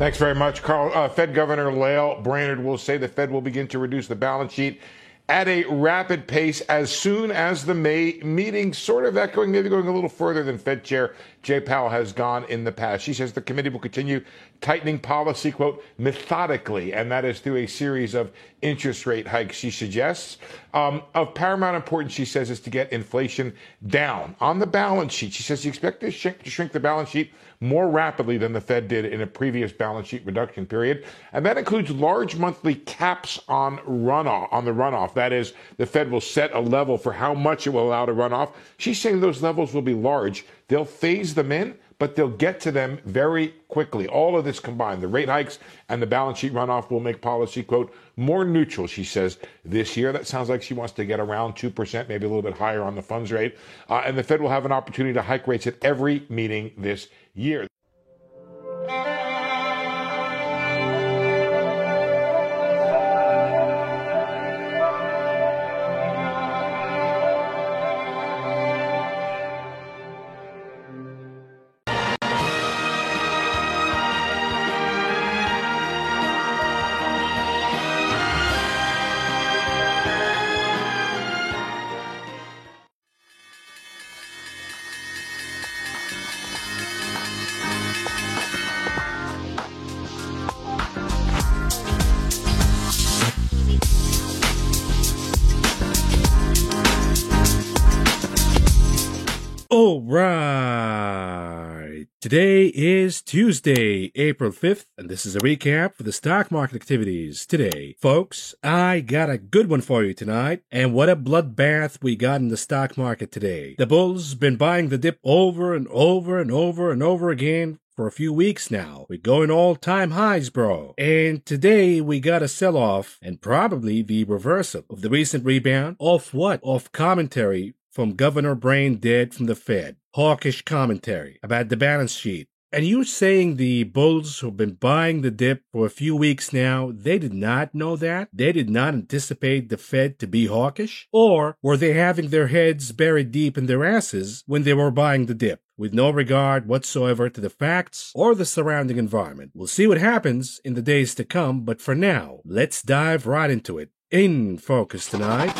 Thanks very much, Carl. Fed Governor Lael Brainard will say the Fed will begin to reduce the balance sheet at a rapid pace as soon as the May meeting, sort of echoing, maybe going a little further than Fed Chair Jay Powell has gone in the past. She says the committee will continue tightening policy, quote, methodically, and that is through a series of interest rate hikes, she suggests. Of paramount importance, she says, is to get inflation down on the balance sheet. She says she expects to shrink the balance sheet more rapidly than the Fed did in a previous balance sheet reduction period, and that includes large monthly caps on the runoff. That is, the Fed will set a level for how much it will allow to run off. She's saying those levels will be large. They'll phase them in, but they'll get to them very quickly. All of this combined, the rate hikes and the balance sheet runoff, will make policy, quote, more neutral, she says, this year. That sounds like she wants to get around 2%, maybe a little bit higher on the funds rate. And the Fed will have an opportunity to hike rates at every meeting this year. Today is Tuesday, April 5th, and this is a recap for the stock market activities today. Folks, I got a good one for you tonight, and what a bloodbath we got in the stock market today. The bulls been buying the dip over and over and over and over again for a few weeks now. We're going all-time highs, bro. And today we got a sell-off, and probably the reversal of the recent rebound. Off what? Off commentary from Governor Brainard from the Fed. Hawkish commentary about the balance sheet. And you're saying the bulls who've been buying the dip for a few weeks now, they did not know that? They did not anticipate the Fed to be hawkish? Or were they having their heads buried deep in their asses when they were buying the dip, with no regard whatsoever to the facts or the surrounding environment? We'll see what happens in the days to come, but for now, let's dive right into it. In focus tonight.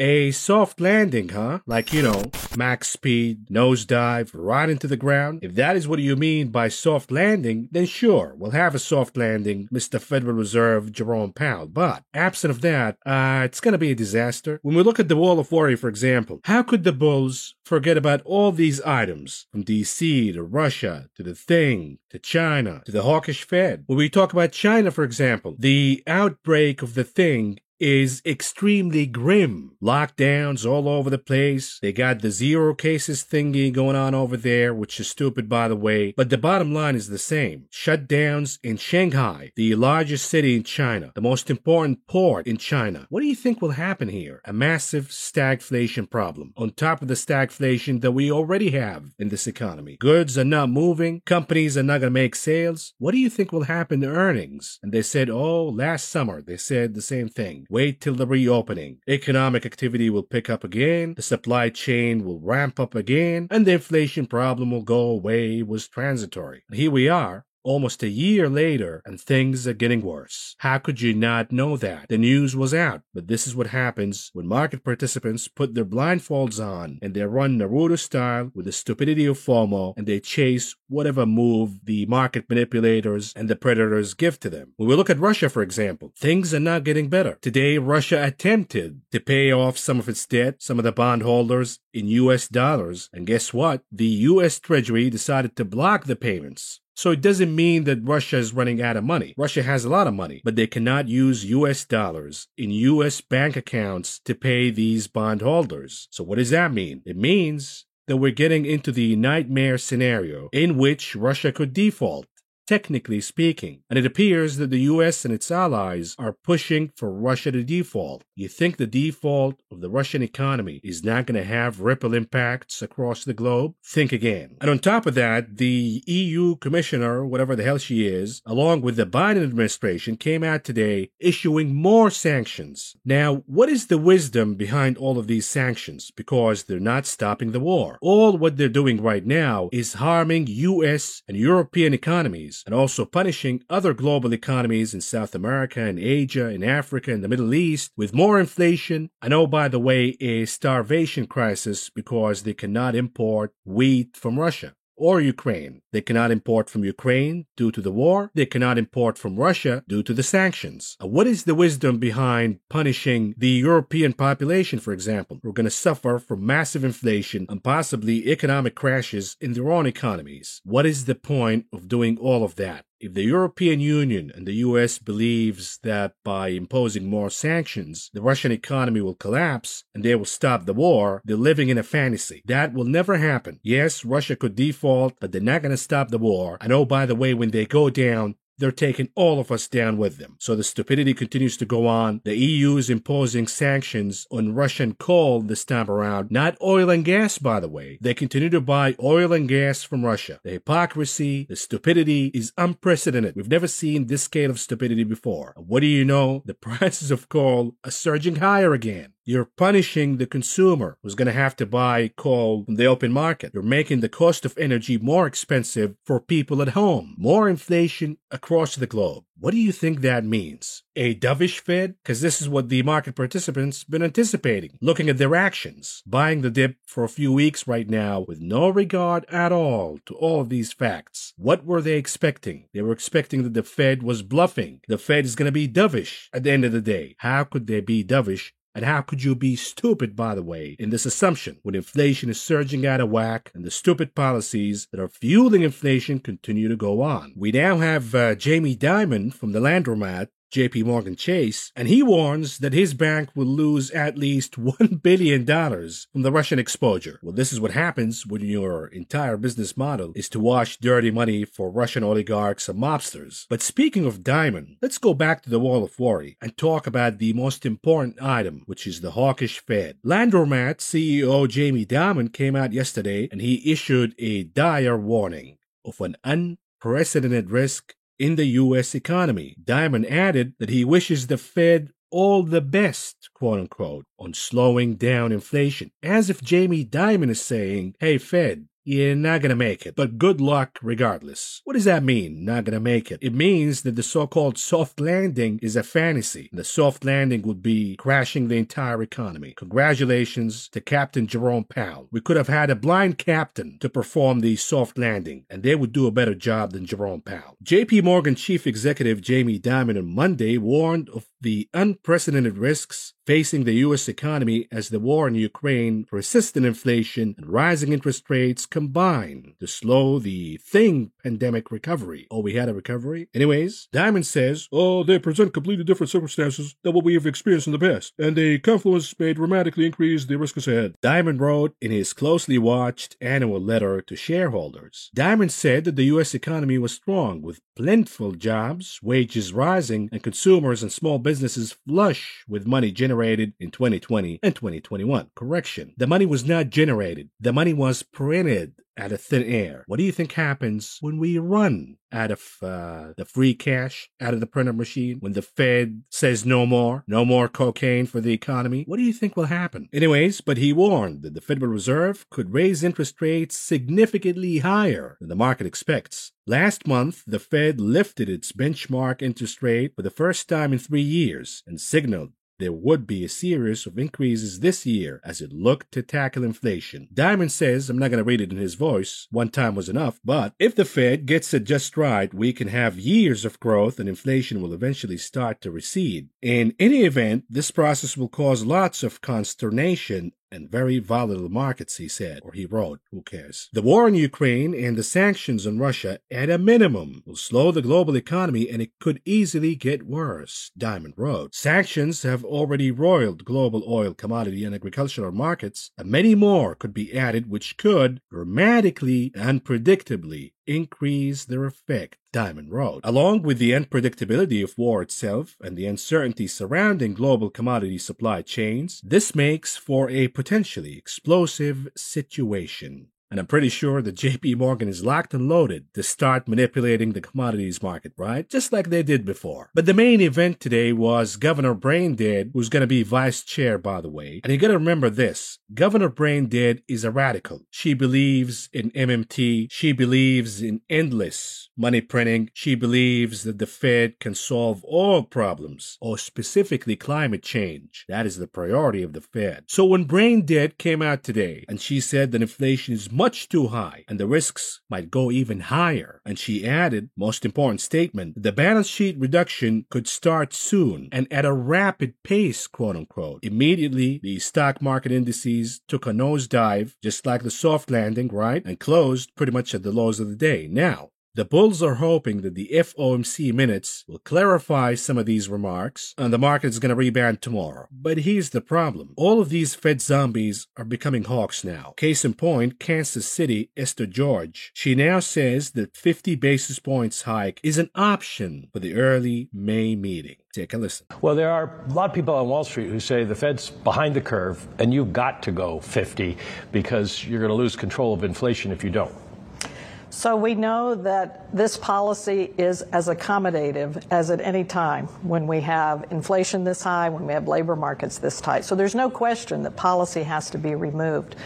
A soft landing, huh? Like, you know, max speed, nosedive, right into the ground. If that is what you mean by soft landing, then sure, we'll have a soft landing, Mr. Federal Reserve Jerome Powell. But absent of that, it's going to be a disaster. When we look at the wall of worry, for example, how could the bulls forget about all these items? From D.C. to Russia to the thing to China to the hawkish Fed. When we talk about China, for example, the outbreak of the thing is extremely grim. Lockdowns all over the place. They got the zero cases thingy going on over there, which is stupid, by the way. But the bottom line is the same. Shutdowns in Shanghai, the largest city in China, the most important port in China. What do you think will happen here? A massive stagflation problem, on top of the stagflation that we already have in this economy. Goods are not moving. Companies are not going to make sales. What do you think will happen to earnings? And they said, last summer, they said the same thing. Wait till the reopening. Economic activity will pick up again, the supply chain will ramp up again, and the inflation problem will go away. It was transitory. And here we are, almost a year later, and things are getting worse. How could you not know that? The news was out, but this is what happens when market participants put their blindfolds on and they run Naruto style with the stupidity of FOMO, and they chase whatever move the market manipulators and the predators give to them. When we look at Russia, for example, things are not getting better. Today, Russia attempted to pay off some of its debt, some of the bondholders, in US dollars, and guess what? The US Treasury decided to block the payments. So it doesn't mean that Russia is running out of money. Russia has a lot of money, but they cannot use U.S. dollars in U.S. bank accounts to pay these bondholders. So what does that mean? It means that we're getting into the nightmare scenario in which Russia could default. technically speaking. And it appears that the U.S. and its allies are pushing for Russia to default. You think the default of the Russian economy is not going to have ripple impacts across the globe? Think again. And on top of that, the EU commissioner, whatever the hell she is, along with the Biden administration, came out today issuing more sanctions. Now, what is the wisdom behind all of these sanctions? Because they're not stopping the war. All what they're doing right now is harming U.S. and European economies, and also punishing other global economies in South America and Asia and Africa and the Middle East with more inflation. I know, by the way, a starvation crisis because they cannot import wheat from Russia or Ukraine. They cannot import from Ukraine due to the war. They cannot import from Russia due to the sanctions. What is the wisdom behind punishing the European population, for example, who are going to suffer from massive inflation and possibly economic crashes in their own economies? What is the point of doing all of that? If the European Union and the U.S. believes that by imposing more sanctions, the Russian economy will collapse and they will stop the war, they're living in a fantasy. That will never happen. Yes, Russia could default, but they're not going to stop the war. I know, by the way, when they go down, they're taking all of us down with them. So the stupidity continues to go on. The EU is imposing sanctions on Russian coal this time around. Not oil and gas, by the way. They continue to buy oil and gas from Russia. The hypocrisy, the stupidity is unprecedented. We've never seen this scale of stupidity before. And what do you know? The prices of coal are surging higher again. You're punishing the consumer who's going to have to buy coal from the open market. You're making the cost of energy more expensive for people at home. More inflation across the globe. What do you think that means? A dovish Fed? Because this is what the market participants been anticipating, looking at their actions, buying the dip for a few weeks right now with no regard at all to all of these facts. What were they expecting? They were expecting that the Fed was bluffing. The Fed is going to be dovish at the end of the day. How could they be dovish? And how could you be stupid, by the way, in this assumption when inflation is surging out of whack and the stupid policies that are fueling inflation continue to go on? We now have Jamie Dimon from the Laundromat, JPMorgan Chase, and he warns that his bank will lose at least $1 billion from the Russian exposure. Well, this is what happens when your entire business model is to wash dirty money for Russian oligarchs and mobsters. But speaking of Dimon, let's go back to the wall of worry and talk about the most important item, which is the hawkish Fed. Laundromat CEO Jamie Dimon came out yesterday and he issued a dire warning of an unprecedented risk in the U.S. economy. Dimon added that he wishes the Fed all the best, quote-unquote, on slowing down inflation. As if Jamie Dimon is saying, hey, Fed, you're not going to make it, but good luck regardless. What does that mean, not going to make it? It means that the so-called soft landing is a fantasy. The soft landing would be crashing the entire economy. Congratulations to Captain Jerome Powell. We could have had a blind captain to perform the soft landing, and they would do a better job than Jerome Powell. JP Morgan chief executive Jamie Dimon on Monday warned of the unprecedented risks facing the U.S. economy as the war in Ukraine, persistent inflation, and rising interest rates combine to slow the pandemic recovery. Oh, we had a recovery? Anyways, Dimon says, they present completely different circumstances than what we have experienced in the past, and the confluence may dramatically increase the risks ahead. Dimon wrote in his closely watched annual letter to shareholders. Dimon said that the U.S. economy was strong, with plentiful jobs, wages rising, and consumers and small businesses flush with money generated in 2020 and 2021. Correction. The money was not generated. The money was printed out of thin air. What do you think happens when we run out of the free cash, out of the printer machine, when the Fed says no more cocaine for the economy? What do you think will happen? Anyways, but he warned that the Federal Reserve could raise interest rates significantly higher than the market expects. Last month, the Fed lifted its benchmark interest rate for the first time in 3 years and signaled there would be a series of increases this year as it looked to tackle inflation. Dimon says, I'm not going to read it in his voice, one time was enough, but if the Fed gets it just right, we can have years of growth and inflation will eventually start to recede. In any event, this process will cause lots of consternation and very volatile markets, he said, or he wrote, who cares. The war in Ukraine and the sanctions on Russia, at a minimum, will slow the global economy and it could easily get worse, Dimon wrote. Sanctions have already roiled global oil, commodity, and agricultural markets, and many more could be added which could dramatically and unpredictably increase their effect Dimon wrote. Along with the unpredictability of war itself and the uncertainty surrounding global commodity supply chains, this makes for a potentially explosive situation. And I'm pretty sure that JP Morgan is locked and loaded to start manipulating the commodities market, right? Just like they did before. But the main event today was Governor Brainard, who's going to be vice chair, by the way. And you got to remember this. Governor Brainard is a radical. She believes in MMT. She believes in endless money printing. She believes that the Fed can solve all problems, or specifically climate change. That is the priority of the Fed. So when Brainard came out today and she said that inflation is much too high and the risks might go even higher. And she added, most important statement, the balance sheet reduction could start soon and at a rapid pace, quote unquote. Immediately, the stock market indices took a nosedive, just like the soft landing, right? And closed pretty much at the lows of the day. Now, the bulls are hoping that the FOMC minutes will clarify some of these remarks, and the market is going to rebound tomorrow. But here's the problem. All of these Fed zombies are becoming hawks now. Case in point, Kansas City, Esther George. She now says that 50 basis points hike is an option for the early May meeting. Take a listen. Well, there are a lot of people on Wall Street who say the Fed's behind the curve, and you've got to go 50 because you're going to lose control of inflation if you don't. So we know that this policy is as accommodative as at any time when we have inflation this high, when we have labor markets this tight. So there's no question that policy has to be removed.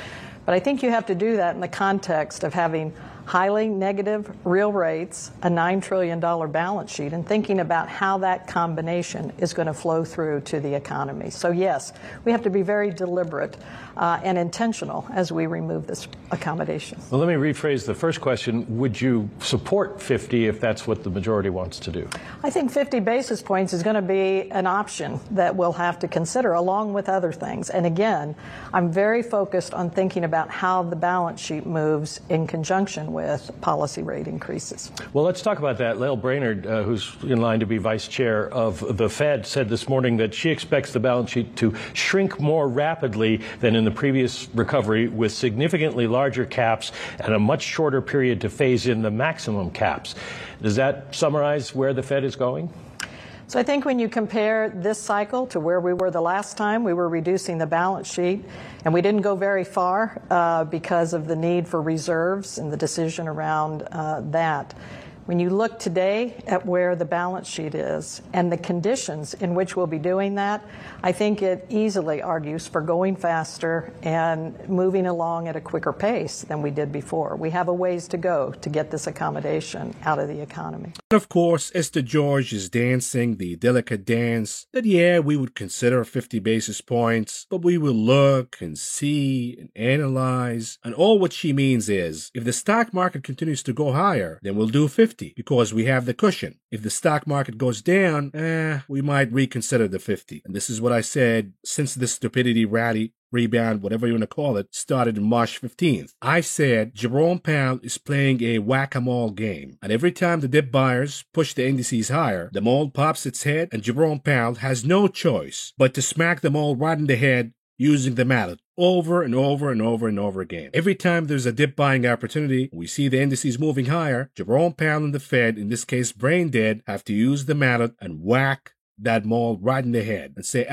But I think you have to do that in the context of having highly negative real rates, a $9 trillion balance sheet, and thinking about how that combination is going to flow through to the economy. So yes, we have to be very deliberate and intentional as we remove this accommodation. Well, let me rephrase the first question. Would you support 50 if that's what the majority wants to do? I think 50 basis points is going to be an option that we'll have to consider along with other things. And again, I'm very focused on thinking about how the balance sheet moves in conjunction with policy rate increases. Well, let's talk about that. Lael Brainard, who's in line to be vice chair of the Fed, said this morning that she expects the balance sheet to shrink more rapidly than in the previous recovery, with significantly larger caps and a much shorter period to phase in the maximum caps. Does that summarize where the Fed is going? So I think when you compare this cycle to where we were the last time, we were reducing the balance sheet, and we didn't go very far because of the need for reserves and the decision around that. When you look today at where the balance sheet is and the conditions in which we'll be doing that, I think it easily argues for going faster and moving along at a quicker pace than we did before. We have a ways to go to get this accommodation out of the economy. Of course, Esther George is dancing the delicate dance that, yeah, we would consider 50 basis points, but we will look and see and analyze. And all what she means is, if the stock market continues to go higher, then we'll do 50. Because we have the cushion. If the stock market goes down, we might reconsider the 50. And this is what I said since the stupidity rally, rebound, whatever you want to call it, started on March 15th. I said Jerome Powell is playing a whack-a-mole game. And every time the dip buyers push the indices higher, the mole pops its head and Jerome Powell has no choice but to smack the mole right in the head using the mallet. Over and over and over and over again. Every time there's a dip buying opportunity, we see the indices moving higher, Jerome Powell and the Fed, in this case Brainard, have to use the mallet and whack that mole right in the head and say,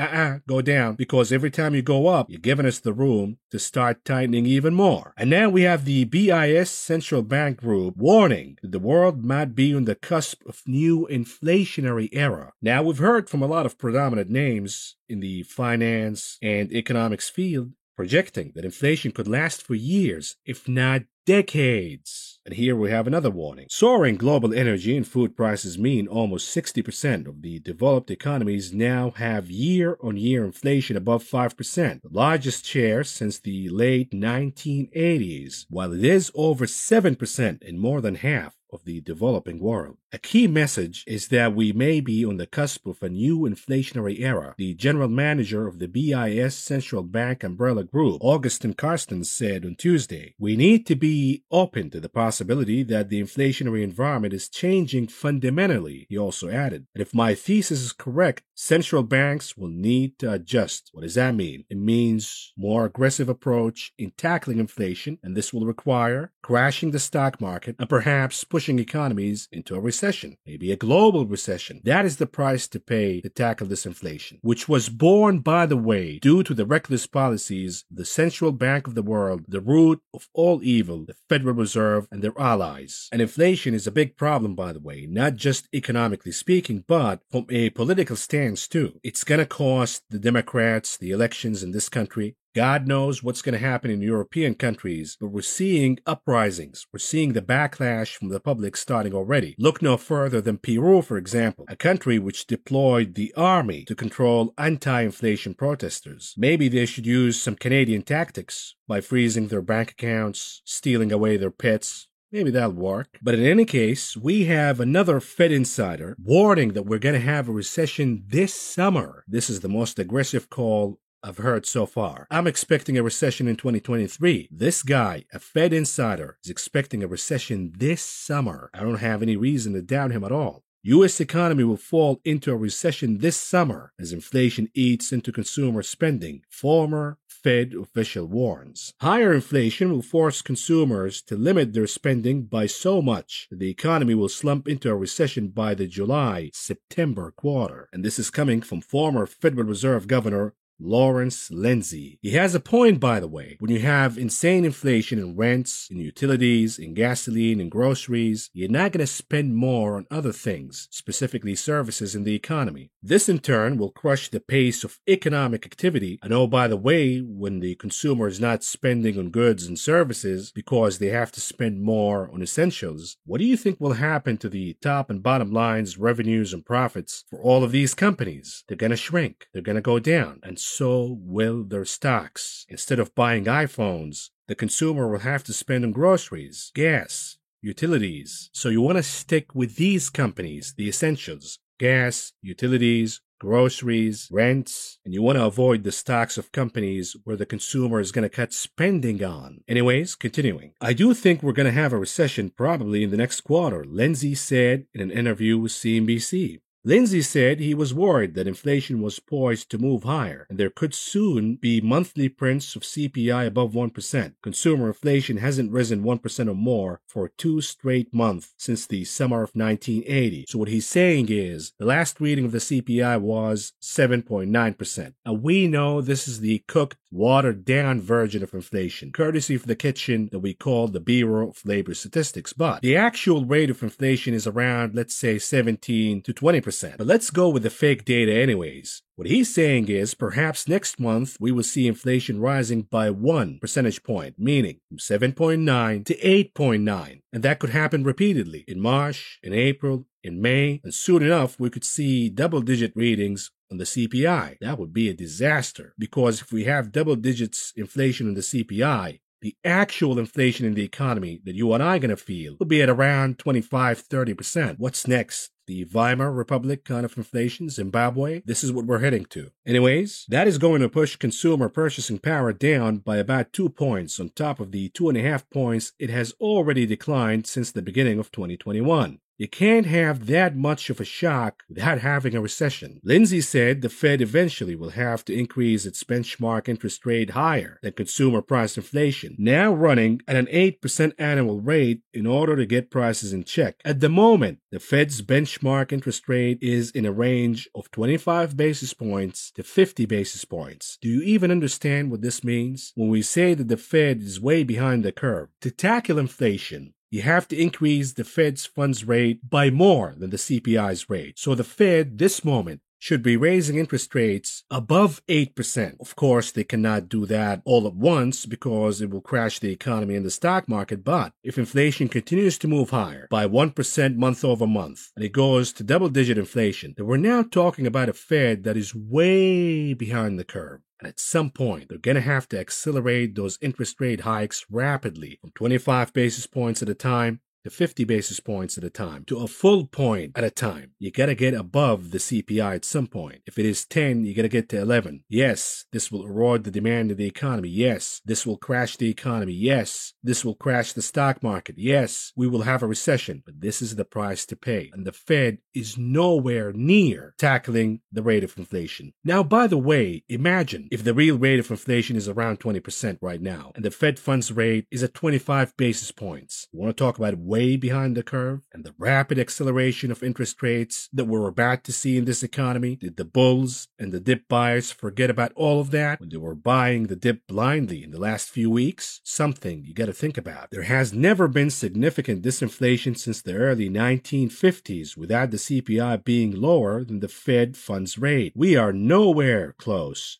go down, because every time you go up, you're giving us the room to start tightening even more. And now we have the BIS central bank group warning that the world might be on the cusp of new inflationary era. Now, we've heard from a lot of predominant names in the finance and economics field projecting that inflation could last for years, if not decades. And here we have another warning. Soaring global energy and food prices mean almost 60% of the developed economies now have year-on-year inflation above 5%, the largest share since the late 1980s, while it is over 7% in more than half of the developing world. A key message is that we may be on the cusp of a new inflationary era. The general manager of the BIS Central Bank Umbrella Group, Augustin Karsten, said on Tuesday, we need to be open to the possibility that the inflationary environment is changing fundamentally, he also added. And if my thesis is correct, Central banks will need to adjust. What does that mean? It means more aggressive approach in tackling inflation, and this will require crashing the stock market and perhaps pushing economies into a recession, maybe a global recession. That is the price to pay to tackle this inflation, which was borne, by the way, due to the reckless policies of the central bank of the world, the root of all evil, the Federal Reserve and their allies. And inflation is a big problem, by the way, not just economically speaking, but from a political stance too. It's going to cost the Democrats the elections in this country. God knows what's going to happen in European countries, but we're seeing uprisings. We're seeing the backlash from the public starting already. Look no further than Peru, for example, a country which deployed the army to control anti-inflation protesters. Maybe they should use some Canadian tactics by freezing their bank accounts, stealing away their pets. Maybe that'll work. But in any case, we have another Fed insider warning that we're going to have a recession this summer. This is the most aggressive call I've heard so far. I'm expecting a recession in 2023. This guy, a Fed insider, is expecting a recession this summer. I don't have any reason to doubt him at all. U.S. economy will fall into a recession this summer as inflation eats into consumer spending, former Fed official warns. Higher inflation will force consumers to limit their spending by so much that the economy will slump into a recession by the July-September quarter. And this is coming from former Federal Reserve Governor Lawrence Lindsey. He has a point, by the way. When you have insane inflation in rents, in utilities, in gasoline, in groceries, you're not going to spend more on other things, specifically services in the economy. This, in turn, will crush the pace of economic activity. And oh, by the way, when the consumer is not spending on goods and services because they have to spend more on essentials, what do you think will happen to the top and bottom lines, revenues, and profits for all of these companies? They're going to shrink. They're going to go down. And so will their stocks. Instead of buying iPhones, the consumer will have to spend on groceries, gas, utilities. So you want to stick with these companies, the essentials, gas, utilities, groceries, rents, and you want to avoid the stocks of companies where the consumer is going to cut spending on. Anyways, continuing. I do think we're going to have a recession probably in the next quarter, Lindsey said in an interview with CNBC. Lindsey said he was worried that inflation was poised to move higher, and there could soon be monthly prints of CPI above 1%. Consumer inflation hasn't risen 1% or more for 2 straight months since the summer of 1980. So what he's saying is, the last reading of the CPI was 7.9%. And we know this is the cooked, watered-down version of inflation, courtesy of the kitchen that we call the Bureau of Labor Statistics. But the actual rate of inflation is around, let's say, 17 to 20%. But let's go with the fake data anyways. What he's saying is perhaps next month we will see inflation rising by 1 percentage point, meaning from 7.9 to 8.9. And that could happen repeatedly in March, in April, in May. And soon enough, we could see double-digit readings on the CPI. That would be a disaster, because if we have double digits inflation on the CPI, the actual inflation in the economy that you and I are going to feel will be at around 25-30%. What's next? The Weimar Republic kind of inflation, Zimbabwe? This is what we're heading to. Anyways, that is going to push consumer purchasing power down by about 2 points on top of the 2.5 points it has already declined since the beginning of 2021. You can't have that much of a shock without having a recession. Lindsey said the Fed eventually will have to increase its benchmark interest rate higher than consumer price inflation, now running at an 8% annual rate, in order to get prices in check. At the moment, the Fed's benchmark interest rate is in a range of 25 basis points to 50 basis points. Do you even understand what this means? When we say that the Fed is way behind the curve, to tackle inflation, you have to increase the Fed's funds rate by more than the CPI's rate. So the Fed, this moment, should be raising interest rates above 8%. Of course, they cannot do that all at once because it will crash the economy and the stock market. But if inflation continues to move higher by 1% month over month, and it goes to double-digit inflation, then we're now talking about a Fed that is way behind the curve. And at some point, they're going to have to accelerate those interest rate hikes rapidly, from 25 basis points at a time to 50 basis points at a time, to a full point at a time. You got to get above the CPI at some point. If it is 10, you got to get to 11. Yes, this will erode the demand of the economy. Yes, this will crash the economy. Yes, this will crash the stock market. Yes, we will have a recession, but this is the price to pay. And the Fed is nowhere near tackling the rate of inflation. Now, by the way, imagine if the real rate of inflation is around 20% right now, and the Fed funds rate is at 25 basis points. You want to talk about way behind the curve and the rapid acceleration of interest rates that we're about to see in this economy? Did the bulls and the dip buyers forget about all of that when they were buying the dip blindly in the last few weeks? Something you got to think about. There has never been significant disinflation since the early 1950s without the CPI being lower than the Fed funds rate. We are nowhere close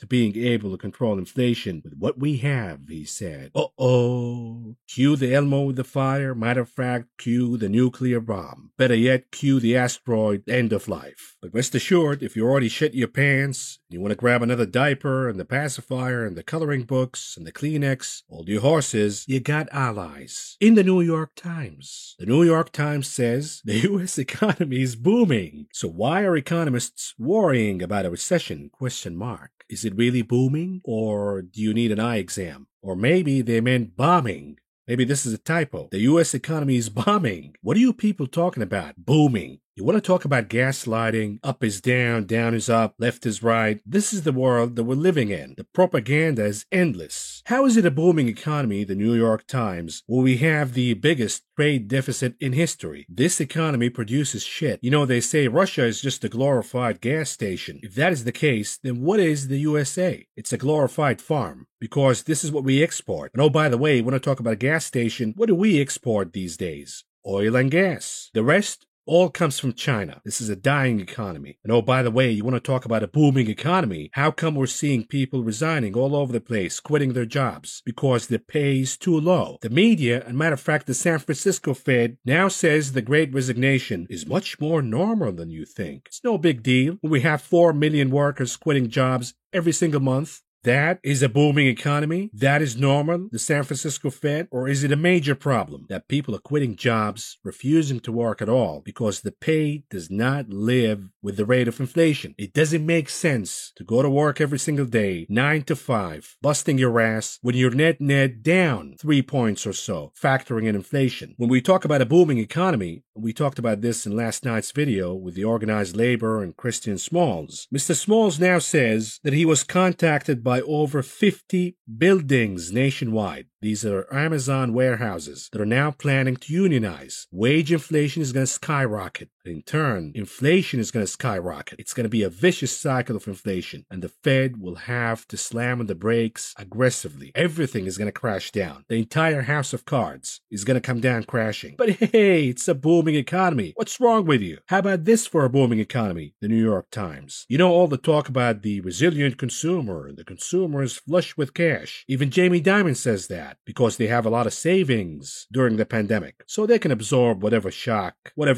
to being able to control inflation with what we have, he said. Uh-oh. Cue the Elmo with the fire. Matter of fact, cue the nuclear bomb. Better yet, cue the asteroid end of life. But rest assured, if you already shit your pants, you want to grab another diaper and the pacifier and the coloring books and the Kleenex, hold your horses, you got allies. In the New York Times. The New York Times says the U.S. economy is booming. So why are economists worrying about a recession? Is it really booming, or do you need an eye exam? Or maybe they meant bombing. Maybe this is a typo. The U.S. economy is bombing. What are you people talking about? Booming. You want to talk about gaslighting, up is down, down is up, left is right. This is the world that we're living in. The propaganda is endless. How is it a booming economy, the New York Times, where we have the biggest trade deficit in history? This economy produces shit. You know, they say Russia is just a glorified gas station. If that is the case, then what is the USA? It's a glorified farm, because this is what we export. And oh, by the way, you want to talk about a gas station, what do we export these days? Oil and gas. The rest all comes from China. This is a dying economy. And oh, by the way, you want to talk about a booming economy? How come we're seeing people resigning all over the place, quitting their jobs? Because the pay is too low. The media, and matter of fact, the San Francisco Fed, now says the Great Resignation is much more normal than you think. It's no big deal. We have 4 million workers quitting jobs every single month. That is a booming economy? That is normal, the San Francisco Fed? Or is it a major problem that people are quitting jobs, refusing to work at all because the pay does not live with the rate of inflation? It doesn't make sense to go to work every single day, 9 to 5, busting your ass when you're net down 3 points or so, factoring in inflation. When we talk about a booming economy, we talked about this in last night's video with the organized labor and Christian Smalls. Mr. Smalls now says that he was contacted by over 50 buildings nationwide. These are Amazon warehouses that are now planning to unionize. Wage inflation is going to skyrocket. In turn, inflation is going to skyrocket. It's going to be a vicious cycle of inflation, and the Fed will have to slam on the brakes aggressively. Everything is going to crash down. The entire house of cards is going to come down crashing. But hey, it's a booming economy. What's wrong with you? How about this for a booming economy? The New York Times. You know, all the talk about the resilient consumer, the consumer is flush with cash. Even Jamie Dimon says that, because they have a lot of savings during the pandemic, so they can absorb whatever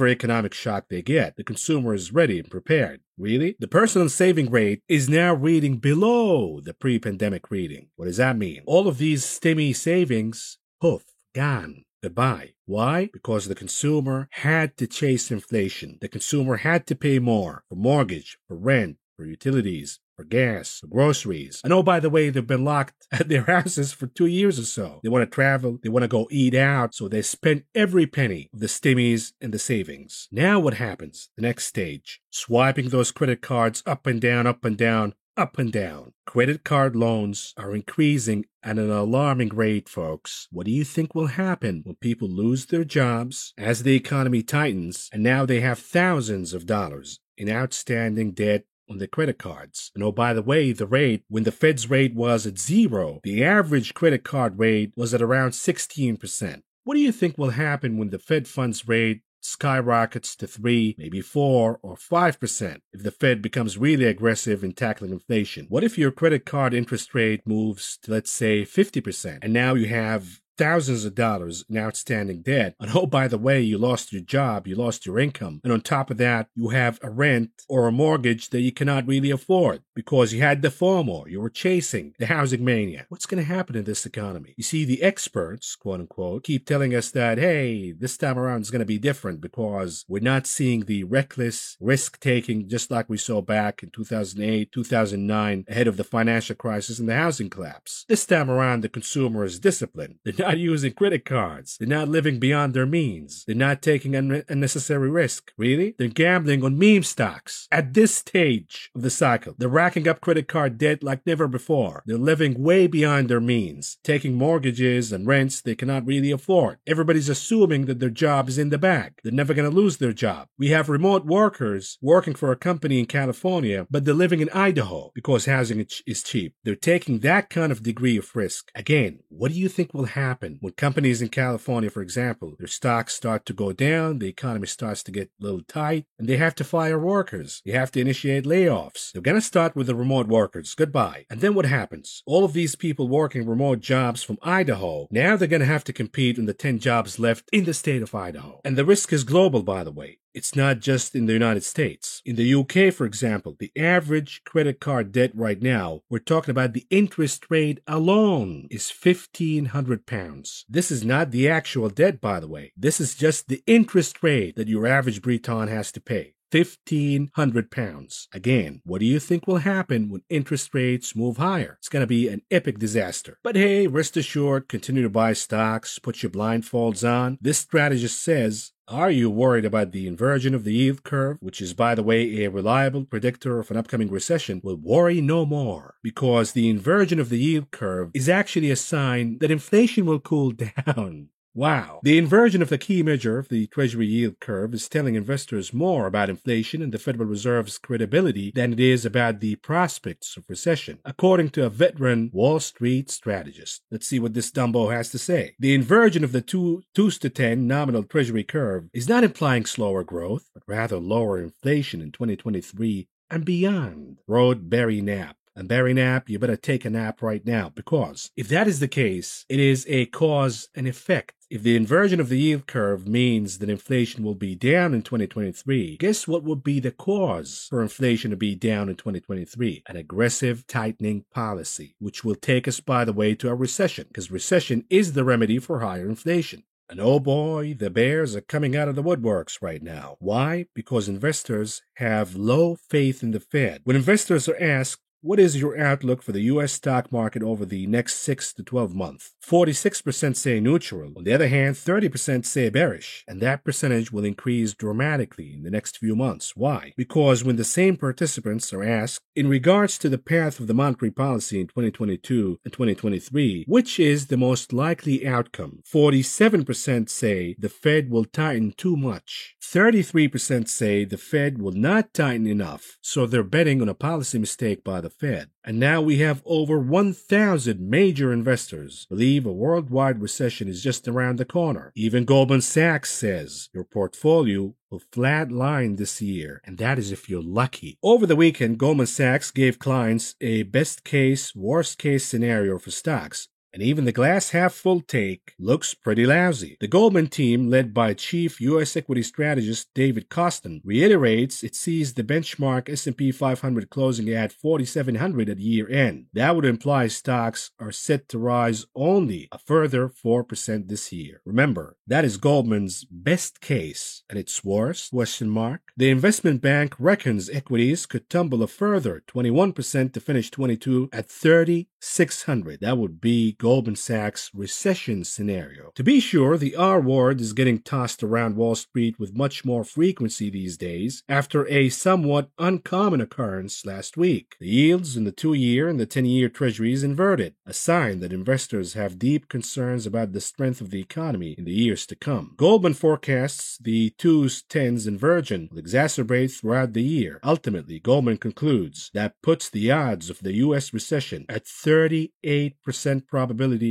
economic shock they get. The consumer is ready and prepared. Really? The personal saving rate is now reading below the pre-pandemic reading. What does that mean? All of these stimmy savings, poof, gone, goodbye. Why? Because the consumer had to chase inflation. The consumer had to pay more for mortgage, for rent, for utilities, for gas, for groceries. And oh, by the way, they've been locked at their houses for 2 years or so. They want to travel, they want to go eat out, so they spend every penny of the stimmies and the savings. Now what happens? The next stage. Swiping those credit cards up and down, up and down, up and down. Credit card loans are increasing at an alarming rate, folks. What do you think will happen when people lose their jobs as the economy tightens, and now they have thousands of dollars in outstanding debt on the credit cards? And oh, by the way, the rate, when the Fed's rate was at 0, the average credit card rate was at around 16%. What do you think will happen when the Fed funds rate skyrockets to 3, maybe 4 or 5% if the Fed becomes really aggressive in tackling inflation? What if your credit card interest rate moves to, let's say, 50%, and now you have thousands of dollars in outstanding debt. And oh, by the way, you lost your job, you lost your income. And on top of that, you have a rent or a mortgage that you cannot really afford because you had the FOMO, you were chasing the housing mania. What's going to happen in this economy? You see, the experts, quote unquote, keep telling us that, hey, this time around is going to be different because we're not seeing the reckless risk-taking just like we saw back in 2008, 2009, ahead of the financial crisis and the housing collapse. This time around, the consumer is disciplined. They're not using credit cards. They're not living beyond their means. They're not taking unnecessary risk. Really? They're gambling on meme stocks. At this stage of the cycle, they're racking up credit card debt like never before. They're living way beyond their means, taking mortgages and rents they cannot really afford. Everybody's assuming that their job is in the bag. They're never going to lose their job. We have remote workers working for a company in California, but they're living in Idaho because housing is cheap. They're taking that kind of degree of risk. Again, what do you think will happen when companies in California, for example, their stocks start to go down, the economy starts to get a little tight, and they have to fire workers. They have to initiate layoffs. They're going to start with the remote workers. Goodbye. And then what happens? All of these people working remote jobs from Idaho, now they're going to have to compete in the 10 jobs left in the state of Idaho. And the risk is global, by the way. It's not just in the United States. In the UK, for example, the average credit card debt right now, we're talking about the interest rate alone, is £1,500. This is not the actual debt, by the way. This is just the interest rate that your average Briton has to pay. £1,500. Again, what do you think will happen when interest rates move higher? It's going to be an epic disaster. But hey, rest assured, continue to buy stocks, put your blindfolds on. This strategist says, are you worried about the inversion of the yield curve, which is, by the way, a reliable predictor of an upcoming recession? Well, worry no more, because the inversion of the yield curve is actually a sign that inflation will cool down. Wow. The inversion of the key measure of the Treasury yield curve is telling investors more about inflation and the Federal Reserve's credibility than it is about the prospects of recession, according to a veteran Wall Street strategist. Let's see what this Dumbo has to say. The inversion of the 2-10 nominal Treasury curve is not implying slower growth, but rather lower inflation in 2023 and beyond, wrote Barry Knapp. And Barry Knapp, you better take a nap right now, because if that is the case, it is a cause and effect. If the inversion of the yield curve means that inflation will be down in 2023, guess what would be the cause for inflation to be down in 2023? An aggressive tightening policy, which will take us, by the way, to a recession, because recession is the remedy for higher inflation. And oh boy, the bears are coming out of the woodworks right now. Why? Because investors have low faith in the Fed. When investors are asked, what is your outlook for the U.S. stock market over the next 6 to 12 months? 46% say neutral. On the other hand, 30% say bearish. And that percentage will increase dramatically in the next few months. Why? Because when the same participants are asked, in regards to the path of the monetary policy in 2022 and 2023, which is the most likely outcome? 47% say the Fed will tighten too much. 33% say the Fed will not tighten enough. So they're betting on a policy mistake by the Fed. And now we have over 1,000 major investors believe a worldwide recession is just around the corner. Even Goldman Sachs says your portfolio will flatline this year, and that is if you're lucky. Over the weekend, Goldman Sachs gave clients a best case, worst case scenario for stocks. And even the glass half full take looks pretty lousy. The Goldman team, led by chief U.S. equity strategist David Kostin, reiterates it sees the benchmark S&P 500 closing at 4,700 at year end. That would imply stocks are set to rise only a further 4% this year. Remember, that is Goldman's best case, and its worst? The investment bank reckons equities could tumble a further 21% to finish 22 at 3,600. That would be Goldman Sachs recession scenario. To be sure, the R word is getting tossed around Wall Street with much more frequency these days after a somewhat uncommon occurrence last week. The yields in the 2-year and the 10-year treasuries inverted, a sign that investors have deep concerns about the strength of the economy in the years to come. Goldman forecasts the 2-10's inversion will exacerbate throughout the year. Ultimately, Goldman concludes that puts the odds of the U.S. recession at 38% probability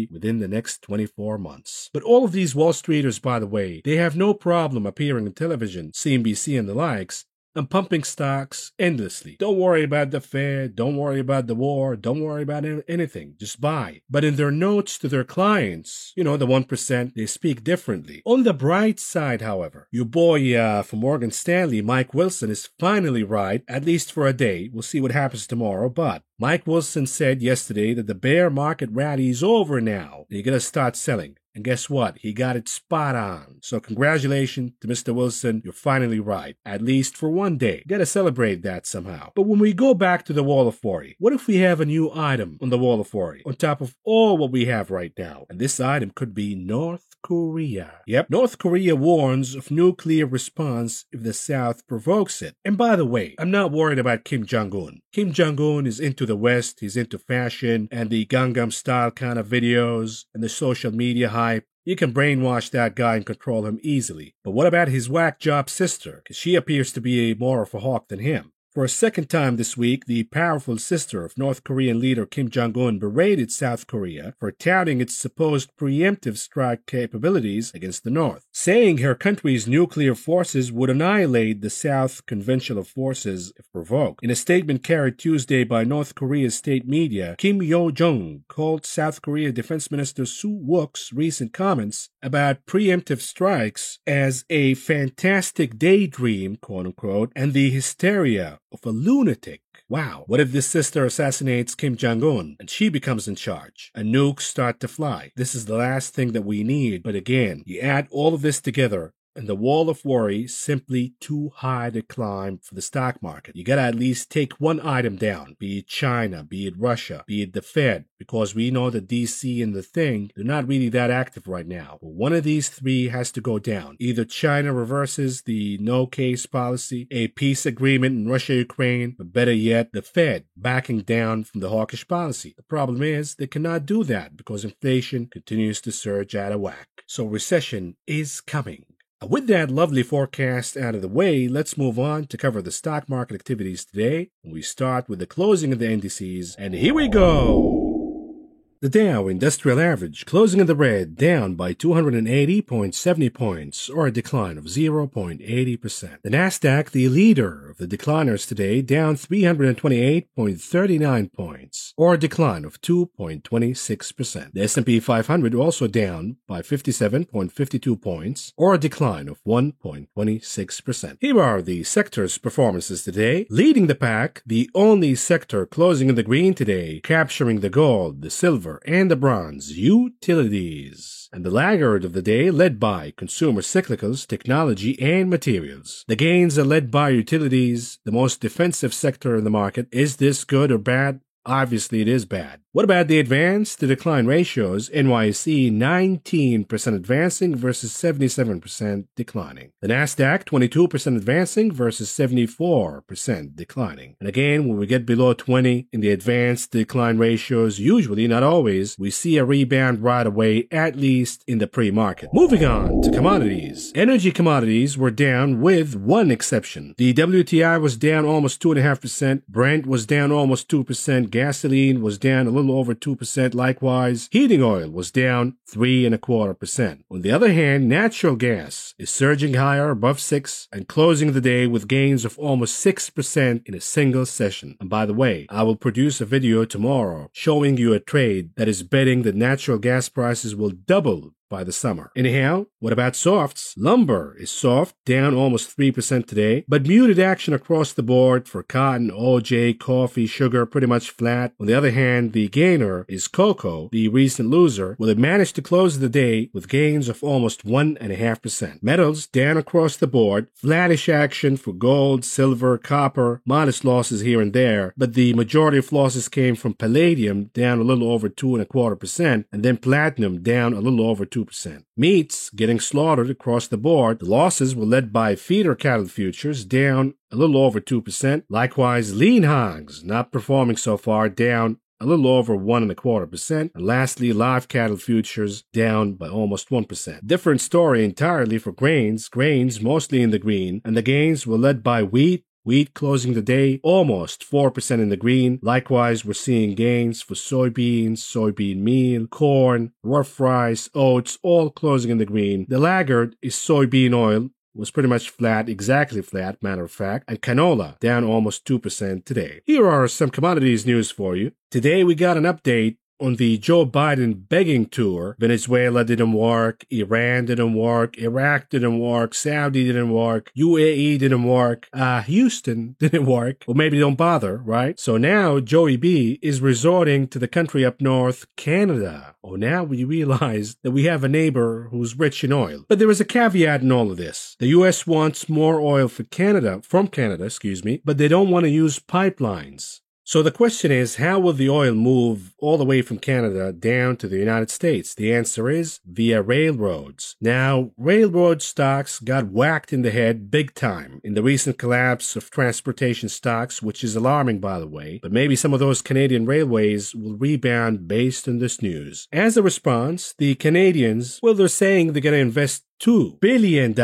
within the next 24 months. But all of these Wall Streeters, by the way, they have no problem appearing on television, CNBC and the likes, and pumping stocks endlessly. Don't worry about the Fed. Don't worry about the war. Don't worry about anything. Just buy. But in their notes to their clients, you know, the 1%, they speak differently. On the bright side, however, your boy from Morgan Stanley, Mike Wilson, is finally right, at least for a day. We'll see what happens tomorrow. But Mike Wilson said yesterday that the bear market rally is over now. You're going to start selling. And guess what? He got it spot on. So congratulations to Mr. Wilson. You're finally right, at least for one day. Gotta celebrate that somehow. But when we go back to the Wall of Worry, what if we have a new item on the Wall of Worry on top of all what we have right now? And this item could be North Korea. Yep, North Korea warns of nuclear response if the South provokes it. And by the way, I'm not worried about Kim Jong-un. Kim Jong-un is into the West, he's into fashion and the Gangnam Style kind of videos and the social media hype. You can brainwash that guy and control him easily. But what about his whack job sister? Because she appears to be more of a hawk than him. For a second time this week, the powerful sister of North Korean leader Kim Jong-un berated South Korea for touting its supposed preemptive strike capabilities against the North, saying her country's nuclear forces would annihilate the South conventional forces if provoked. In a statement carried Tuesday by North Korea's state media, Kim Yo-jong called South Korea Defense Minister Soo Wook's recent comments about preemptive strikes as a fantastic daydream, quote-unquote, and the hysteria of a lunatic. Wow, what if this sister assassinates Kim Jong-un and she becomes in charge and nukes start to fly? This is the last thing that we need. But again, you add all of this together and the Wall of Worry simply too high to climb for the stock market. You gotta at least take one item down, be it China, be it Russia, be it the Fed, because we know that DC and the thing, they're not really that active right now. But one of these three has to go down. Either China reverses the no-case policy, a peace agreement in Russia-Ukraine, but better yet, the Fed backing down from the hawkish policy. The problem is they cannot do that because inflation continues to surge out of whack. So recession is coming. With that lovely forecast out of the way, let's move on to cover the stock market activities today. We start with the closing of the indices, and here we go! The Dow Industrial Average closing in the red, down by 280.70 points, or a decline of 0.80%. The Nasdaq, the leader of the decliners today, down 328.39 points, or a decline of 2.26%. The S&P 500 also down by 57.52 points, or a decline of 1.26%. Here are the sectors' performances today. Leading the pack, the only sector closing in the green today, capturing the gold, the silver, and the bronze, utilities. And the laggard of the day led by consumer cyclicals, technology, and materials. The gains are led by utilities, the most defensive sector in the market. Is this good or bad? Obviously, it is bad. What about the advance to decline ratios? NYSE 19% advancing versus 77% declining. The Nasdaq 22% advancing versus 74% declining. And again, when we get below 20 in the advance to decline ratios, usually, not always, we see a rebound right away, at least in the pre-market. Moving on to commodities. Energy commodities were down with one exception. The WTI was down almost 2.5%. Brent was down almost 2%. Gasoline was down a little over 2%. Likewise, heating oil was down 3.25%. On the other hand, natural gas is surging higher above 6 and closing the day with gains of almost 6% in a single session. And by the way, I will produce a video tomorrow showing you a trade that is betting that natural gas prices will double by the summer. Anyhow, what about softs? Lumber is soft, down almost 3% today, but muted action across the board for cotton, OJ, coffee, sugar, pretty much flat. On the other hand, the gainer is cocoa, the recent loser, will it manage to close the day with gains of almost 1.5%. Metals down across the board, flattish action for gold, silver, copper, modest losses here and there, but the majority of losses came from palladium, down a little over 2.25%, and then platinum down a little over 2%. Meats getting slaughtered across the board. The losses were led by feeder cattle futures, down a little over 2%. Likewise, lean hogs not performing so far, down a little over 1.25%. And lastly, live cattle futures down by almost 1%. Different story entirely for grains. Grains mostly in the green, and the gains were led by wheat. Wheat closing the day almost 4% in the green. Likewise, we're seeing gains for soybeans, soybean meal, corn, rough rice, oats, all closing in the green. The laggard is soybean oil, was pretty much flat, exactly flat, matter of fact, and canola down almost 2% today. Here are some commodities news for you. Today we got an update on the Joe Biden begging tour. Venezuela didn't work, Iran didn't work, Iraq didn't work, Saudi didn't work, UAE didn't work, Houston didn't work. Well, maybe don't bother, right? So now Joey B is resorting to the country up north, Canada. Oh, now we realize that we have a neighbor who's rich in oil. But there is a caveat in all of this. The U.S. wants more oil from Canada, but they don't want to use pipelines. So the question is, how will the oil move all the way from Canada down to the United States? The answer is via railroads. Now, railroad stocks got whacked in the head big time in the recent collapse of transportation stocks, which is alarming, by the way. But maybe some of those Canadian railways will rebound based on this news. As a response, the Canadians, well, they're saying they're going to invest $2 billion.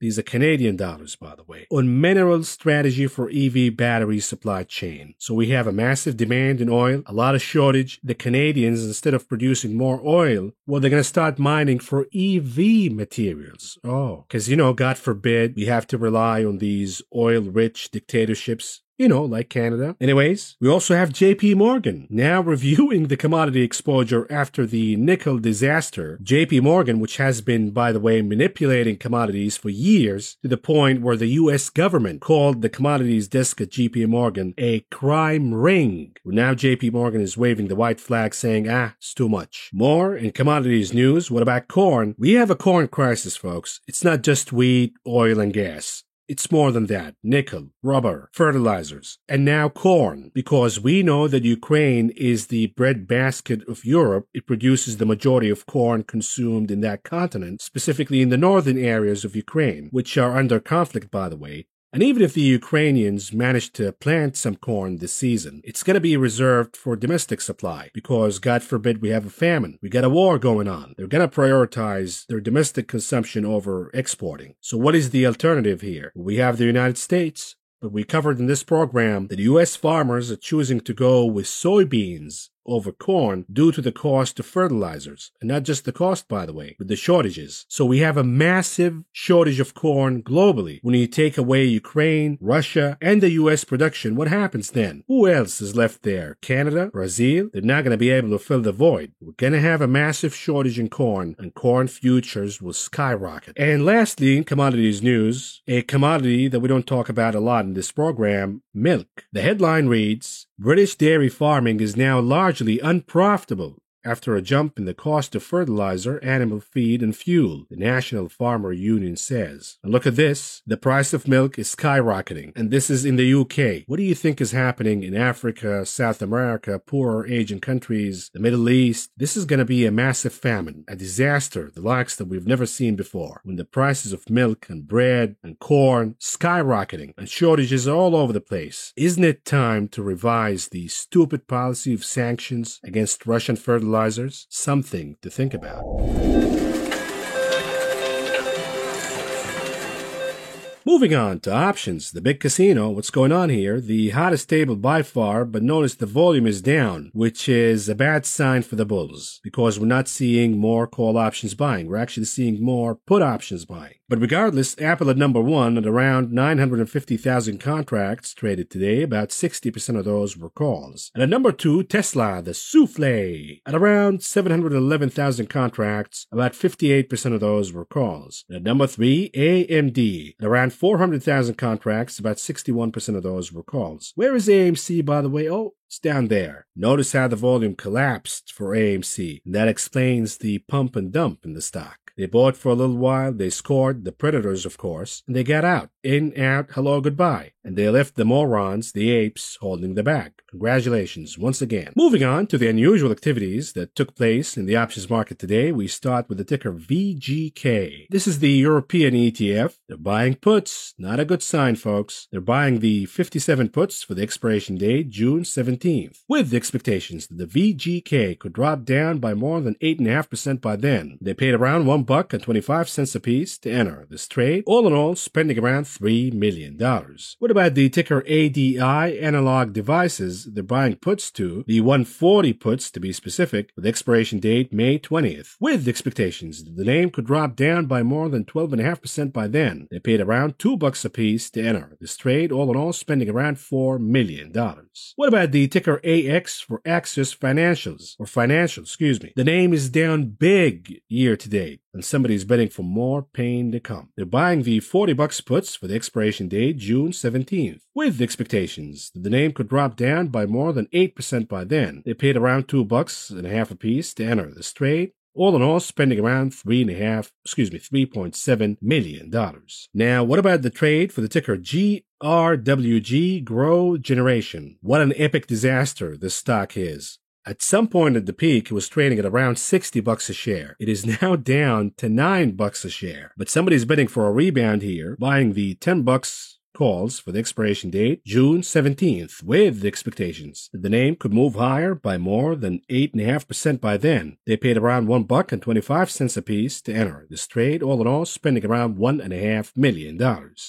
These are Canadian dollars, by the way, on mineral strategy for EV battery supply chain. So we have a massive demand in oil, a lot of shortage. The Canadians, instead of producing more oil, well, they're going to start mining for EV materials. Oh, because, God forbid, we have to rely on these oil-rich dictatorships. Like Canada. Anyways, we also have JPMorgan now reviewing the commodity exposure after the nickel disaster. JPMorgan, which has been, by the way, manipulating commodities for years to the point where the U.S. government called the commodities desk at JPMorgan a crime ring. Now JPMorgan is waving the white flag saying, it's too much. More in commodities news. What about corn? We have a corn crisis, folks. It's not just wheat, oil, and gas. It's more than that. Nickel, rubber, fertilizers, and now corn. Because we know that Ukraine is the breadbasket of Europe. It produces the majority of corn consumed in that continent, specifically in the northern areas of Ukraine, which are under conflict, by the way. And even if the Ukrainians manage to plant some corn this season, it's going to be reserved for domestic supply because, God forbid, we have a famine. We got a war going on. They're going to prioritize their domestic consumption over exporting. So what is the alternative here? We have the United States, but we covered in this program that U.S. farmers are choosing to go with soybeans over corn due to the cost of fertilizers. And not just the cost, by the way, but the shortages. So we have a massive shortage of corn globally. When you take away Ukraine, Russia, and the U.S. production, what happens then? Who else is left there? Canada? Brazil? They're not going to be able to fill the void. We're going to have a massive shortage in corn, and corn futures will skyrocket. And lastly, in commodities news, a commodity that we don't talk about a lot in this program, milk. The headline reads, British dairy farming is now largely unprofitable after a jump in the cost of fertilizer, animal feed, and fuel, the National Farmer Union says. And look at this. The price of milk is skyrocketing, and this is in the UK. What do you think is happening in Africa, South America, poorer Asian countries, the Middle East? This is going to be a massive famine, a disaster, the likes that we've never seen before, when the prices of milk and bread and corn skyrocketing, and shortages are all over the place. Isn't it time to revise the stupid policy of sanctions against Russian fertilizer? Something to think about. Moving on to options, the big casino. What's going on here? The hottest table by far, but notice the volume is down, which is a bad sign for the bulls because we're not seeing more call options buying. We're actually seeing more put options buying. But regardless, Apple at number one at around 950,000 contracts traded today. About 60% of those were calls. And at number two, Tesla, the souffle, at around 711,000 contracts. About 58% of those were calls. And at number three, AMD, at around 400,000 contracts, about 61% of those were calls. Where is AMC, by the way? Oh, it's down there. Notice how the volume collapsed for AMC. And that explains the pump and dump in the stock. They bought for a little while, they scored, the predators, of course, and they got out. In, out, hello, goodbye. And they left the morons, the apes, holding the bag. Congratulations, once again. Moving on to the unusual activities that took place in the options market today, we start with the ticker VGK. This is the European ETF. They're buying puts. Not a good sign, folks. They're buying the 57 puts for the expiration date, June 17th, with the expectations that the VGK could drop down by more than 8.5% by then. They paid around $1.25 apiece to enter this trade. All in all, spending around $3 million. What about the ticker ADI analog devices? They're buying puts to the 140 puts, to be specific, with expiration date May 20th, with expectations that the name could drop down by more than 12.5% by then. They paid around $2 apiece to enter this trade, all in all spending around $4 million. What about the ticker AX for Axis Financials, or Financial, excuse me? The name is down big year to date, and somebody's betting for more pain to come. They're buying the $40 puts for the expiration date June 17th, with expectations that the name could drop down by more than 8% by then. They paid around $2.50 apiece to enter this trade, all in all spending around $3.7 million. Now, what about the trade for the ticker GRWG, Grow Generation? What an epic disaster this stock is. At some point at the peak, it was trading at around $60 a share. It is now down to $9 a share. But somebody's betting for a rebound here, buying the $10 calls for the expiration date June 17th, with expectations that the name could move higher by more than 8.5% by then. They paid around $1.25 apiece to enter this trade, all in all spending around $1.5 million.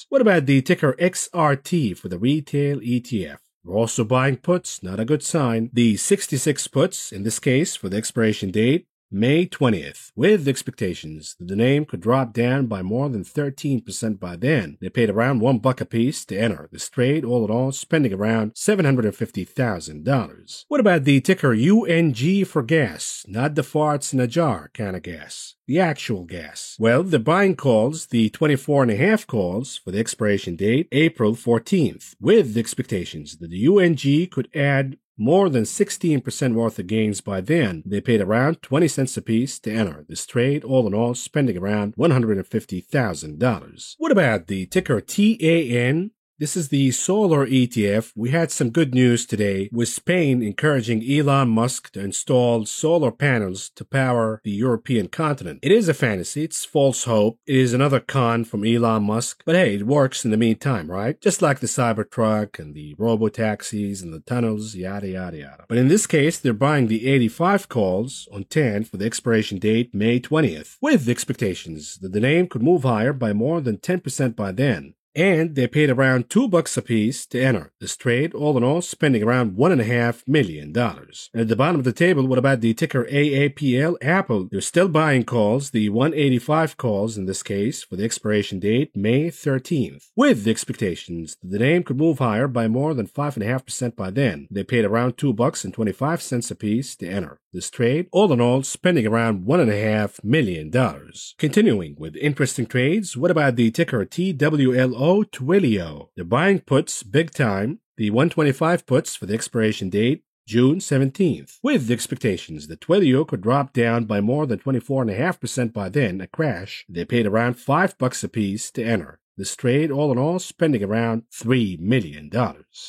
What about the ticker XRT for the retail ETF? We're also buying puts, not a good sign. The 66 puts, in this case, for the expiration date, May 20th, with expectations that the name could drop down by more than 13% by then. They paid around $1 apiece to enter this trade, all in all spending around $750,000. What about the ticker UNG for gas? Not the farts in a jar kind of gas, the actual gas. Well, they're buying calls, the 24.5 calls for the expiration date April 14th, with expectations that the UNG could add more than 16% worth of gains by then. They paid around $0.20 apiece to enter this trade, all in all spending around $150,000. What about the ticker TAN? This is the solar ETF. We had some good news today, with Spain encouraging Elon Musk to install solar panels to power the European continent. It is a fantasy. It's false hope. It is another con from Elon Musk. But hey, it works in the meantime, right? Just like the Cybertruck and the robo-taxis and the tunnels, yada, yada, yada. But in this case, they're buying the 85 calls on TAN for the expiration date May 20th, with expectations that the name could move higher by more than 10% by then. And they paid around $2 apiece to enter this trade, all in all spending around $1.5 million. At the bottom of the table, what about the ticker AAPL, Apple? They're still buying calls, the 185 calls in this case, for the expiration date May 13th, with expectations that the name could move higher by more than 5.5% by then. They paid around $2.25 apiece to enter this trade, all in all spending around $1.5 million. Continuing with interesting trades, what about the ticker TWLO? Twilio. They're buying puts big time, the 125 puts for the expiration date June 17th, with expectations that Twilio could drop down by more than 24.5% by then, a crash. They paid around $5 apiece to enter this trade, all in all spending around $3 million.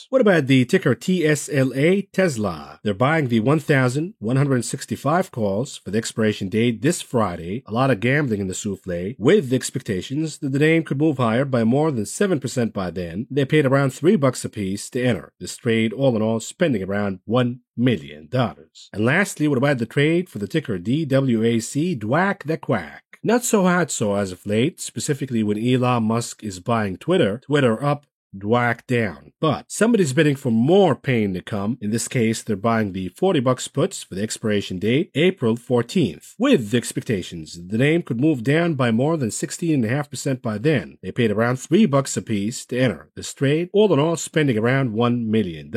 What about the ticker TSLA, Tesla? They're buying the 1,165 calls for the expiration date this Friday. A lot of gambling in the souffle, with expectations that the name could move higher by more than 7% by then. They paid around $3 apiece to enter this trade, all in all spending around $1 million. And lastly, what about the trade for the ticker DWAC, Dwack the Quack? Not so hot so as of late, specifically when Elon Musk is buying Twitter. Twitter up, Dwack down. But somebody's bidding for more pain to come. In this case, they're buying the $40 puts for the expiration date April 14th, with expectations that the name could move down by more than 16.5% by then. They paid around $3 apiece to enter this trade, all in all spending around $1 million.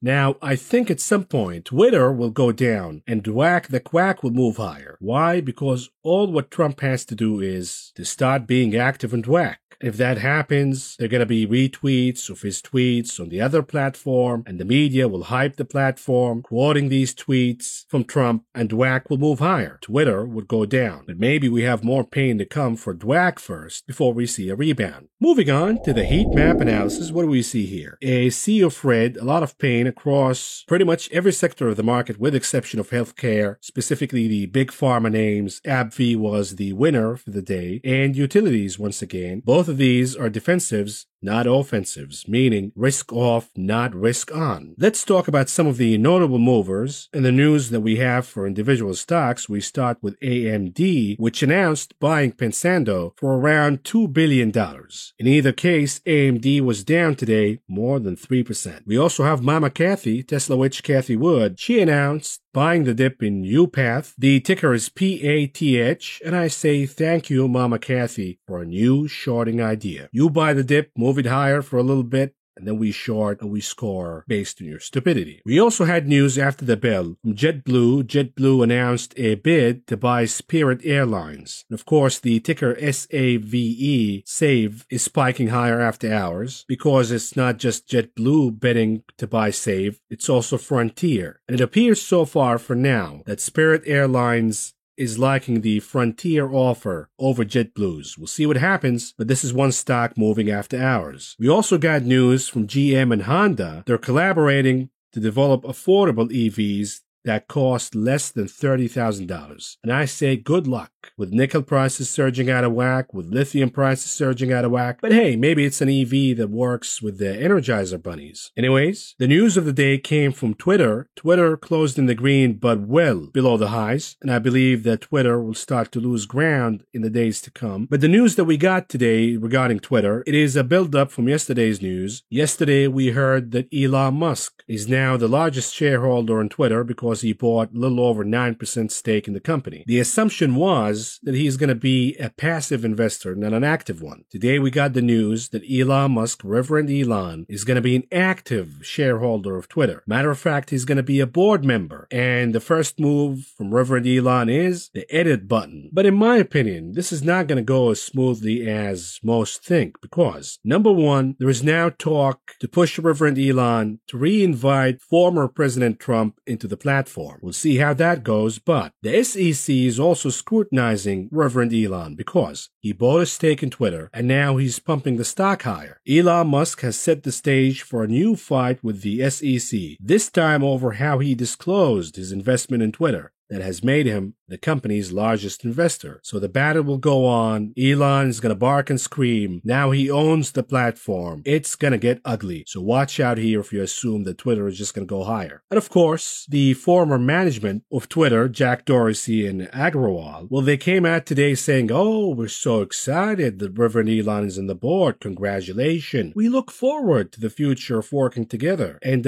Now, I think at some point, Twitter will go down and Dwack the Quack will move higher. Why? Because all what Trump has to do is to start being active on Dwack. If that happens, they're going to be retweets of his tweets on the other platform, and the media will hype the platform, quoting these tweets from Trump, and Dwack will move higher. Twitter would go down. But maybe we have more pain to come for Dwack first before we see a rebound. Moving on to the heat map analysis, what do we see here? A sea of red, a lot of pain across pretty much every sector of the market with exception of healthcare, specifically the big pharma names. AbbVie was the winner for the day, and utilities once again. Both of these are defensives not offensives, meaning risk off, not risk on. Let's talk about some of the notable movers and the news that we have for individual stocks. We start with AMD, which announced buying Pensando for around $2 billion. In either case, AMD was down today more than 3%. We also have Mama Kathy, Tesla witch Kathy Wood. She announced buying the dip in UPath. The ticker is PATH, and I say thank you, Mama Kathy, for a new shorting idea. You buy the dip, move it higher for a little bit, and then we short and we score based on your stupidity. We also had news after the bell from JetBlue. JetBlue announced a bid to buy Spirit Airlines. And of course, the ticker SAVE, SAVE, is spiking higher after hours because it's not just JetBlue bidding to buy SAVE, it's also Frontier. And it appears so far for now that Spirit Airlines is liking the Frontier offer over JetBlue's. We'll see what happens, but this is one stock moving after hours. We also got news from GM and Honda. They're collaborating to develop affordable EVs that cost less than $30,000. And I say good luck. With nickel prices surging out of whack, with lithium prices surging out of whack. But hey, maybe it's an EV that works with the Energizer bunnies. Anyways, the news of the day came from Twitter. Twitter closed in the green, but well below the highs. And I believe that Twitter will start to lose ground in the days to come. But the news that we got today regarding Twitter, it is a build-up from yesterday's news. Yesterday, we heard that Elon Musk is now the largest shareholder in Twitter because he bought a little over 9% stake in the company. The assumption was that he's going to be a passive investor, not an active one. Today we got the news that Elon Musk, Reverend Elon, is going to be an active shareholder of Twitter. Matter of fact, he's going to be a board member. And the first move from Reverend Elon is the edit button. But in my opinion, this is not going to go as smoothly as most think because, number one, there is now talk to push Reverend Elon to re-invite former President Trump into the platform. We'll see how that goes, but the SEC is also scrutinizing Reverend Elon because he bought a stake in Twitter and now he's pumping the stock higher. Elon Musk has set the stage for a new fight with the SEC, this time over how he disclosed his investment in Twitter that has made him the company's largest investor. So the battle will go on. Elon is going to bark and scream. Now he owns the platform. It's going to get ugly. So watch out here if you assume that Twitter is just going to go higher. And of course, the former management of Twitter, Jack Dorsey and Agrawal, well, they came out today saying, oh, we're so excited that Reverend Elon is on the board. Congratulations. We look forward to the future of working together. And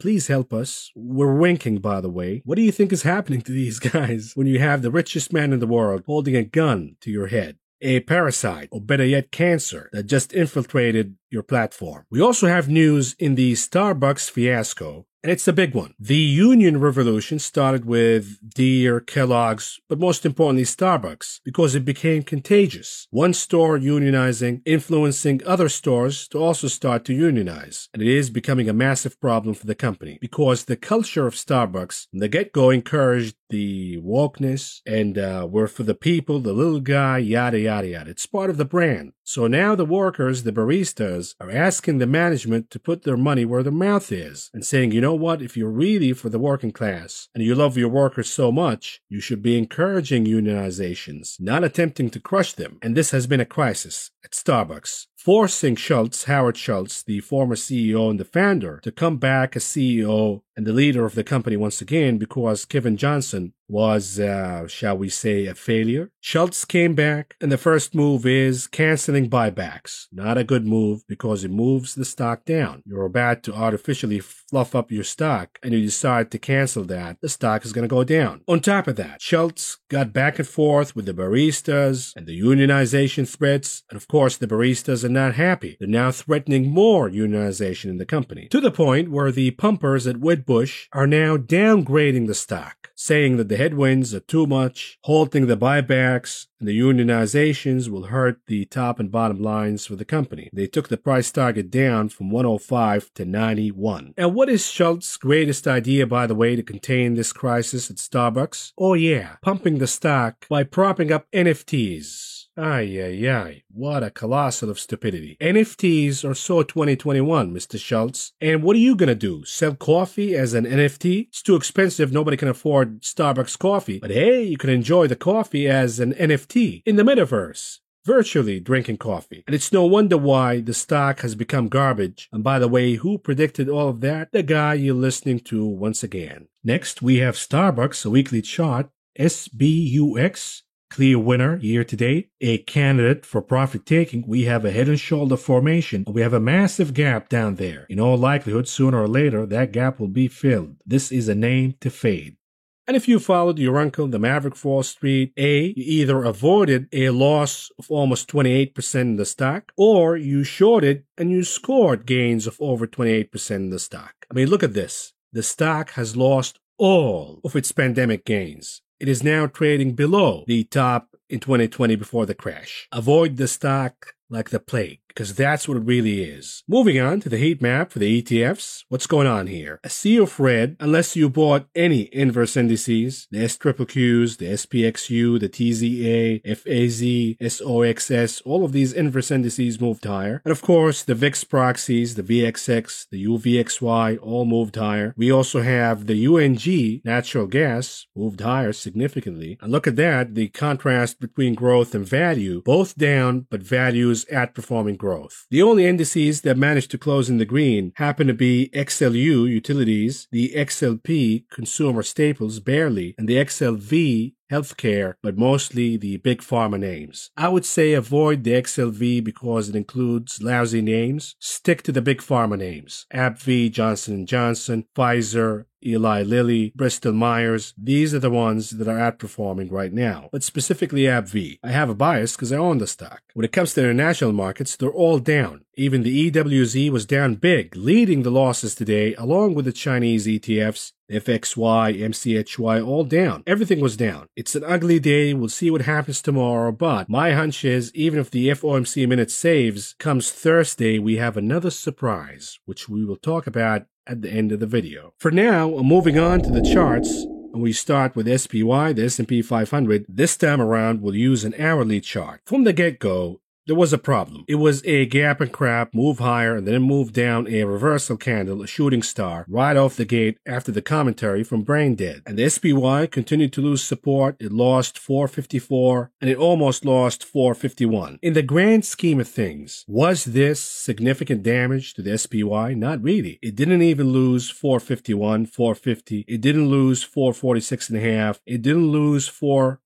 please help us. We're winking, by the way. What do you think is happening to these guys when you have the richest man in the world holding a gun to your head, a parasite, or better yet, cancer that just infiltrated your platform? We also have news in the Starbucks fiasco, and it's a big one. The union revolution started with Deere, Kellogg's, but most importantly, Starbucks, because it became contagious. One store unionizing, influencing other stores to also start to unionize. And it is becoming a massive problem for the company because the culture of Starbucks from the get-go encouraged the wokeness and we're for the people, the little guy, yada, yada, yada. It's part of the brand. So now the workers, the baristas, are asking the management to put their money where their mouth is and saying, you know what, if you're really for the working class and you love your workers so much, you should be encouraging unionizations, not attempting to crush them. And this has been a crisis at Starbucks, forcing Schultz, Howard Schultz, the former CEO and the founder, to come back as CEO and the leader of the company once again because Kevin Johnson was, shall we say, a failure. Schultz came back, and the first move is canceling buybacks. Not a good move because it moves the stock down. You're about to artificially fluff up your stock, and you decide to cancel that. The stock is going to go down. On top of that, Schultz got back and forth with the baristas and the unionization threats, and of course, the baristas are not happy. They're now threatening more unionization in the company, to the point where the pumpers at Wedbush are now downgrading the stock, saying that the headwinds are too much, halting the buybacks, and the unionizations will hurt the top and bottom lines for the company. They took the price target down from 105 to 91. And what is Schultz's greatest idea, by the way, to contain this crisis at Starbucks? Oh yeah, pumping the stock by propping up NFTs. Ay, ay, ay. What a colossal of stupidity. NFTs are so 2021, Mr. Schultz. And what are you going to do? Sell coffee as an NFT? It's too expensive. Nobody can afford Starbucks coffee. But hey, you can enjoy the coffee as an NFT in the metaverse. virtually drinking coffee. And it's no wonder why the stock has become garbage. And by the way, who predicted all of that? The guy you're listening to once again. Next, we have Starbucks, a weekly chart, SBUX. Clear winner year to date, a candidate for profit taking. We have a head and shoulder formation. We have a massive gap down there. In all likelihood, sooner or later, that gap will be filled. This is a name to fade. And if you followed your uncle, the Maverick Fall Street A, you either avoided a loss of almost 28% in the stock, or you shorted and you scored gains of over 28% in the stock. I mean, look at this. The stock has lost all of its pandemic gains. It is now trading below the top in 2020 before the crash. Avoid the stock like the plague, because that's what it really is. Moving on to the heat map for the ETFs. What's going on here? A sea of red, unless you bought any inverse indices, the SQQQs, the SPXU, the TZA, FAZ, SOXS, all of these inverse indices moved higher. And of course, the VIX proxies, the VXX, the UVXY, all moved higher. We also have the UNG, natural gas, moved higher significantly. And look at that, the contrast between growth and value, both down, but value is outperforming growth. The only indices that managed to close in the green happen to be XLU, utilities, the XLP, consumer staples, barely, and the XLV, healthcare, but mostly the big pharma names. I would say avoid the XLV because it includes lousy names. Stick to the big pharma names. AbbVie, Johnson & Johnson, Pfizer, Eli Lilly, Bristol Myers. These are the ones that are outperforming right now, but specifically AbbVie. I have a bias because I own the stock. When it comes to international markets, they're all down. Even the EWZ was down big, leading the losses today, along with the Chinese ETFs, FXY, MCHY, all down. Everything was down. It's an ugly day. We'll see what happens tomorrow, but my hunch is even if the FOMC minute saves comes Thursday, we have another surprise, which we will talk about at the end of the video. For now, I'm moving on to the charts. And we start with SPY, the S&P 500. This time around, we'll use an hourly chart. From the get-go, there was a problem. It was a gap and crap, move higher, and then move down a reversal candle, a shooting star, right off the gate after the commentary from Brain Dead. And the SPY continued to lose support. It lost 454, and it almost lost 451. In the grand scheme of things, was this significant damage to the SPY? Not really. It didn't even lose 451, 450. It didn't lose 446.5. It didn't lose 443.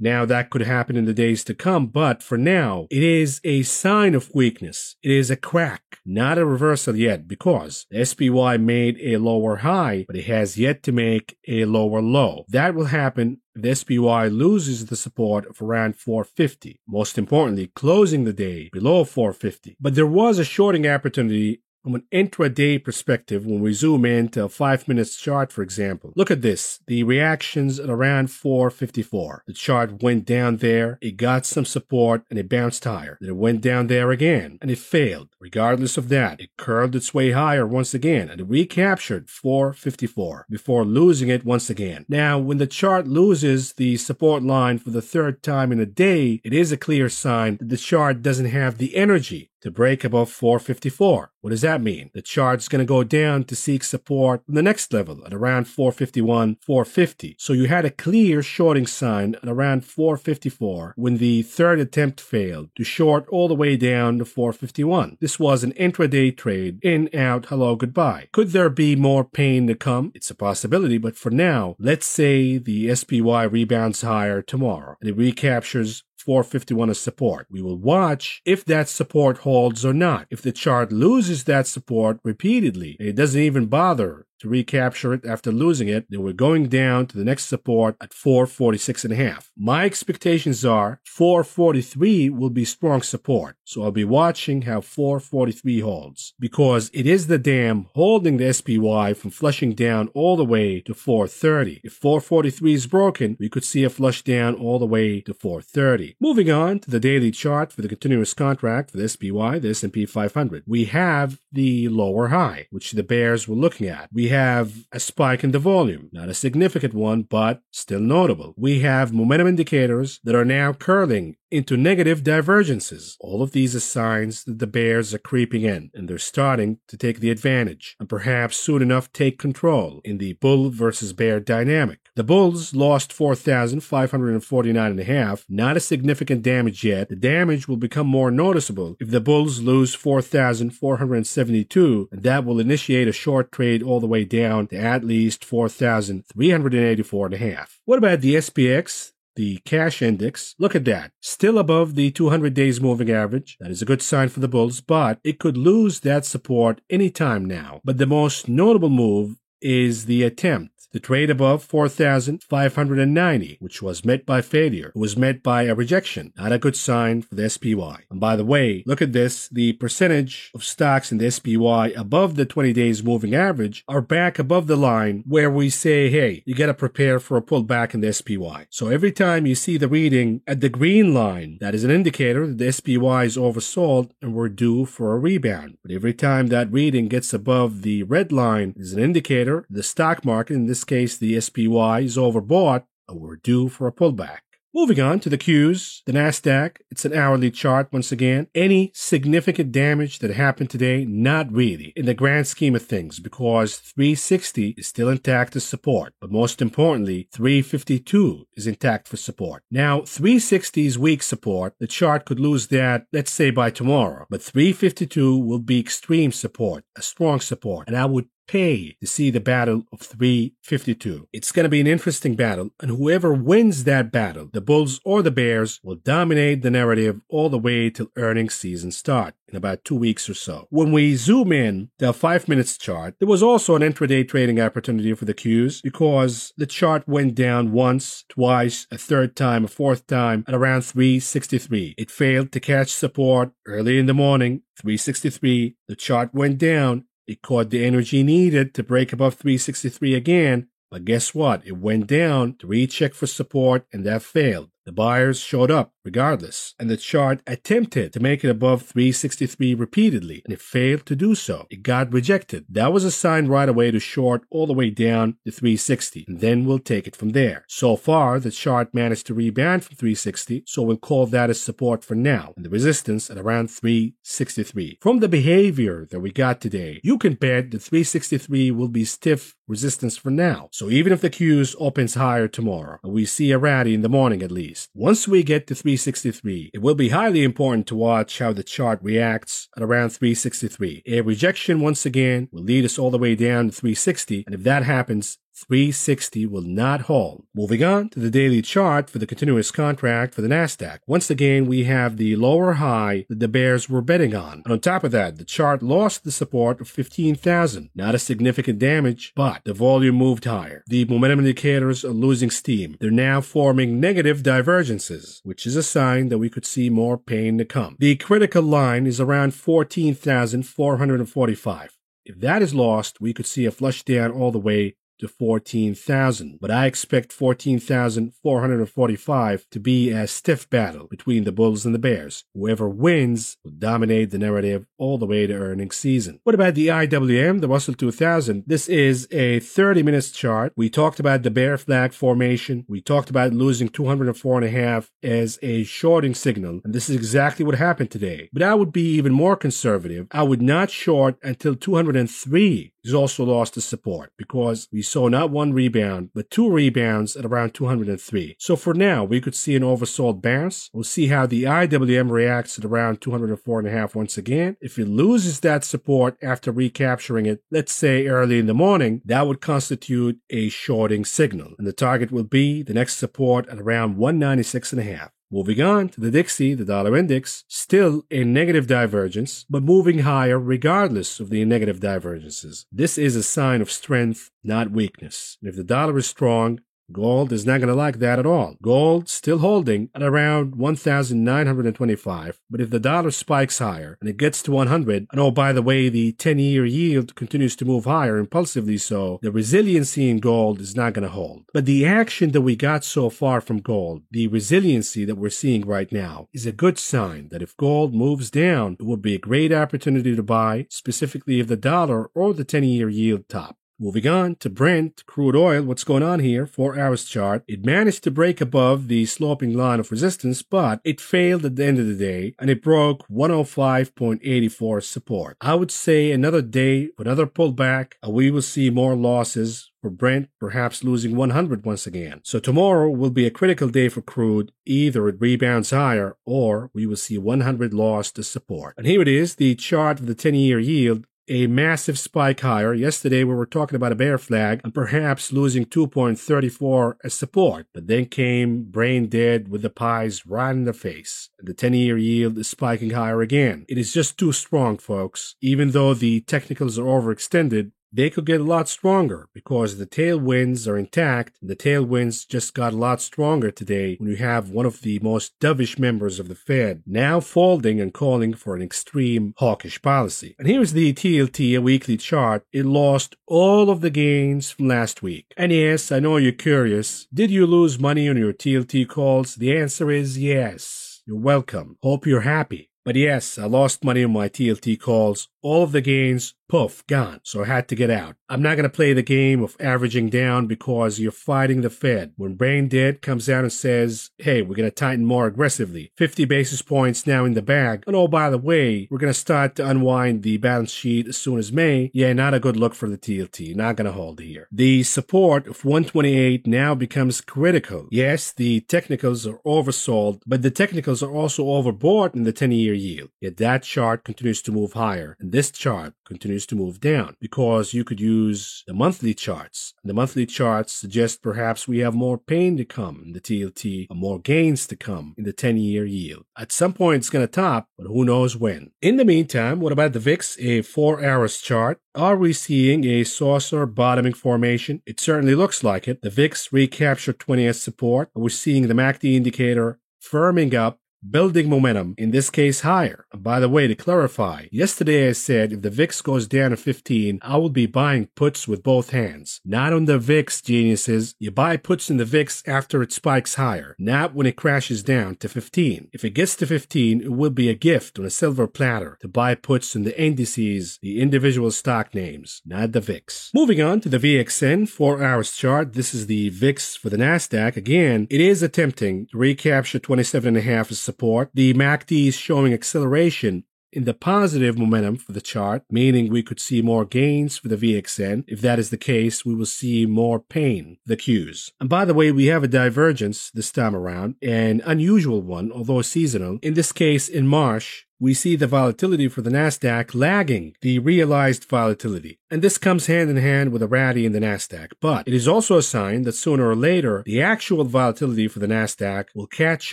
Now that could happen in the days to come, but for now, it is a sign of weakness. It is a crack, not a reversal yet, because the SPY made a lower high, but it has yet to make a lower low. That will happen if the SPY loses the support of around 450. Most importantly, closing the day below 450. But there was a shorting opportunity from an intraday perspective, when we zoom into a 5-minute chart, for example. Look at this, the reactions at around 454. The chart went down there, it got some support, and it bounced higher. Then it went down there again, and it failed. Regardless of that, it curved its way higher once again, and it recaptured 454 before losing it once again. Now, when the chart loses the support line for the third time in a day, it is a clear sign that the chart doesn't have the energy to break above 454. What does that mean? The chart's going to go down to seek support from the next level at around 451, 450. So you had a clear shorting sign at around 454 when the third attempt failed to short all the way down to 451. This was an intraday trade, in, out, hello, goodbye. Could there be more pain to come? It's a possibility, but for now, let's say the SPY rebounds higher tomorrow and it recaptures 451 as support. We will watch if that support holds or not. If the chart loses that support repeatedly, it doesn't even bother to recapture it after losing it, then we're going down to the next support at 446.5. My expectations are 443 will be strong support, so I'll be watching how 443 holds, because it is the dam holding the SPY from flushing down all the way to 430. If 443 is broken, we could see a flush down all the way to 430. Moving on to the daily chart for the continuous contract for the SPY, the S&P 500. We have the lower high, which the bears were looking at. We have a spike in the volume, not a significant one, but still notable. We have momentum indicators that are now curling into negative divergences. All of these are signs that the bears are creeping in, and they're starting to take the advantage, and perhaps soon enough take control in the bull versus bear dynamic. The bulls lost 4,549.5. Not a significant damage yet. The damage will become more noticeable if the bulls lose 4,472, and that will initiate a short trade all the way down to at least 4,384.5. What about the SPX? The cash index, look at that, still above the 200 days moving average. That is a good sign for the bulls, but it could lose that support any time now. But the most notable move is the attempt to trade above 4,590, which was met by failure. It was met by a rejection. Not a good sign for the SPY. And by the way, look at this. The percentage of stocks in the SPY above the 20 days moving average are back above the line where we say, hey, you got to prepare for a pullback in the SPY. So every time you see the reading at the green line, that is an indicator that the SPY is oversold and we're due for a rebound. But every time that reading gets above the red line is an indicator the stock market, in this case the SPY, is overbought and we're due for a pullback. Moving on to the Qs, the NASDAQ, it's an hourly chart once again. Any significant damage that happened today? Not really, in the grand scheme of things, because 360 is still intact as support. But most importantly, 352 is intact for support. Now, 360 is weak support. The chart could lose that, let's say, by tomorrow. But 352 will be extreme support, a strong support. And I would pay to see the battle of 352. It's going to be an interesting battle, and whoever wins that battle, the bulls or the bears, will dominate the narrative all the way till earnings season starts in about 2 weeks or so. When we zoom in to a 5 minutes chart, there was also an intraday trading opportunity for the Qs because the chart went down once, twice, a third time, a fourth time at around 363. It failed to catch support early in the morning, 363. The chart went down. It caught the energy needed to break above 363 again, but guess what? It went down to recheck for support, and that failed. The buyers showed up regardless, and the chart attempted to make it above 363 repeatedly, and it failed to do so. It got rejected. That was a sign right away to short all the way down to 360, and then we'll take it from there. So far, the chart managed to rebound from 360, so we'll call that as support for now, and the resistance at around 363. From the behavior that we got today, you can bet that 363 will be stiff resistance for now. So even if the Qs opens higher tomorrow, and we see a rally in the morning at least, once we get to 363, it will be highly important to watch how the chart reacts at around 363. A rejection once again will lead us all the way down to 360, and if that happens, 360 will not hold. Moving on to the daily chart for the continuous contract for the NASDAQ. Once again, we have the lower high that the bears were betting on. And on top of that, the chart lost the support of 15,000. Not a significant damage, but the volume moved higher. The momentum indicators are losing steam. They're now forming negative divergences, which is a sign that we could see more pain to come. The critical line is around 14,445. If that is lost, we could see a flush down all the way to 14,000, but I expect 14,445 to be a stiff battle between the bulls and the bears. Whoever wins will dominate the narrative all the way to earnings season. What about the IWM, the Russell 2000? This is a 30-minute chart. We talked about the bear flag formation. We talked about losing 204.5 as a shorting signal, and this is exactly what happened today. But I would be even more conservative. I would not short until 203 is also lost to support, because we saw not one rebound, but two rebounds at around 203. So for now, we could see an oversold bounce. We'll see how the IWM reacts at around 204.5 once again. If it loses that support after recapturing it, let's say early in the morning, that would constitute a shorting signal. And the target will be the next support at around 196.5. Moving on to the DXY, the dollar index, still a negative divergence, but moving higher regardless of the negative divergences. This is a sign of strength, not weakness. And if the dollar is strong, gold is not going to like that at all. Gold still holding at around 1,925, but if the dollar spikes higher and it gets to 100, and oh, by the way, the 10-year yield continues to move higher impulsively, so the resiliency in gold is not going to hold. But the action that we got so far from gold, the resiliency that we're seeing right now, is a good sign that if gold moves down, it would be a great opportunity to buy, specifically if the dollar or the 10-year yield top. Moving on to Brent crude oil, what's going on here? 4 hours chart. It managed to break above the sloping line of resistance, but it failed at the end of the day, and it broke 105.84 support. I would say another day, another pullback, and we will see more losses for Brent, perhaps losing 100 once again. So tomorrow will be a critical day for crude. Either it rebounds higher, or we will see 100 loss to support. And here it is, the chart of the 10-year yield. A massive spike higher. Yesterday, we were talking about a bear flag and perhaps losing 2.34 as support. But then came brain dead with the pies right in the face. The 10-year yield is spiking higher again. It is just too strong, folks. Even though the technicals are overextended, they could get a lot stronger because the tailwinds are intact. The tailwinds just got a lot stronger today when you have one of the most dovish members of the Fed now folding and calling for an extreme hawkish policy. And here's the TLT, a weekly chart. It lost all of the gains from last week. And yes, I know you're curious. Did you lose money on your TLT calls? The answer is yes. You're welcome. Hope you're happy. But yes, I lost money on my TLT calls. All of the gains, poof, gone. So I had to get out. I'm not going to play the game of averaging down because you're fighting the Fed. When brain dead comes out and says, hey, we're going to tighten more aggressively. 50 basis points now in the bag. And oh, by the way, we're going to start to unwind the balance sheet as soon as May. Yeah, not a good look for the TLT. Not going to hold here. The support of 128 now becomes critical. Yes, the technicals are oversold, but the technicals are also overbought in the 10-year yield. Yet that chart continues to move higher. And this chart continues to move down because you could use the monthly charts. The monthly charts suggest perhaps we have more pain to come in the TLT or more gains to come in the 10-year yield. At some point, it's going to top, but who knows when. In the meantime, what about the VIX, a 4 hours chart? Are we seeing a saucer bottoming formation? It certainly looks like it. The VIX recaptured 20th support. We're seeing the MACD indicator firming up, building momentum, in this case higher. And by the way, to clarify, yesterday I said if the VIX goes down to 15, I will be buying puts with both hands. Not on the VIX, geniuses. You buy puts in the VIX after it spikes higher, not when it crashes down to 15. If it gets to 15, it will be a gift on a silver platter to buy puts in the indices, the individual stock names, not the VIX. Moving on to the VXN 4 hours chart. This is the VIX for the NASDAQ. Again, it is attempting to recapture 27.5 as support. The MACD is showing acceleration in the positive momentum for the chart, meaning we could see more gains for the VXN. If that is the case, we will see more pain, the Qs. And by the way, we have a divergence this time around, an unusual one, although seasonal. In this case, in March, we see the volatility for the NASDAQ lagging the realized volatility. And this comes hand in hand with a rally in the NASDAQ. But it is also a sign that sooner or later, the actual volatility for the NASDAQ will catch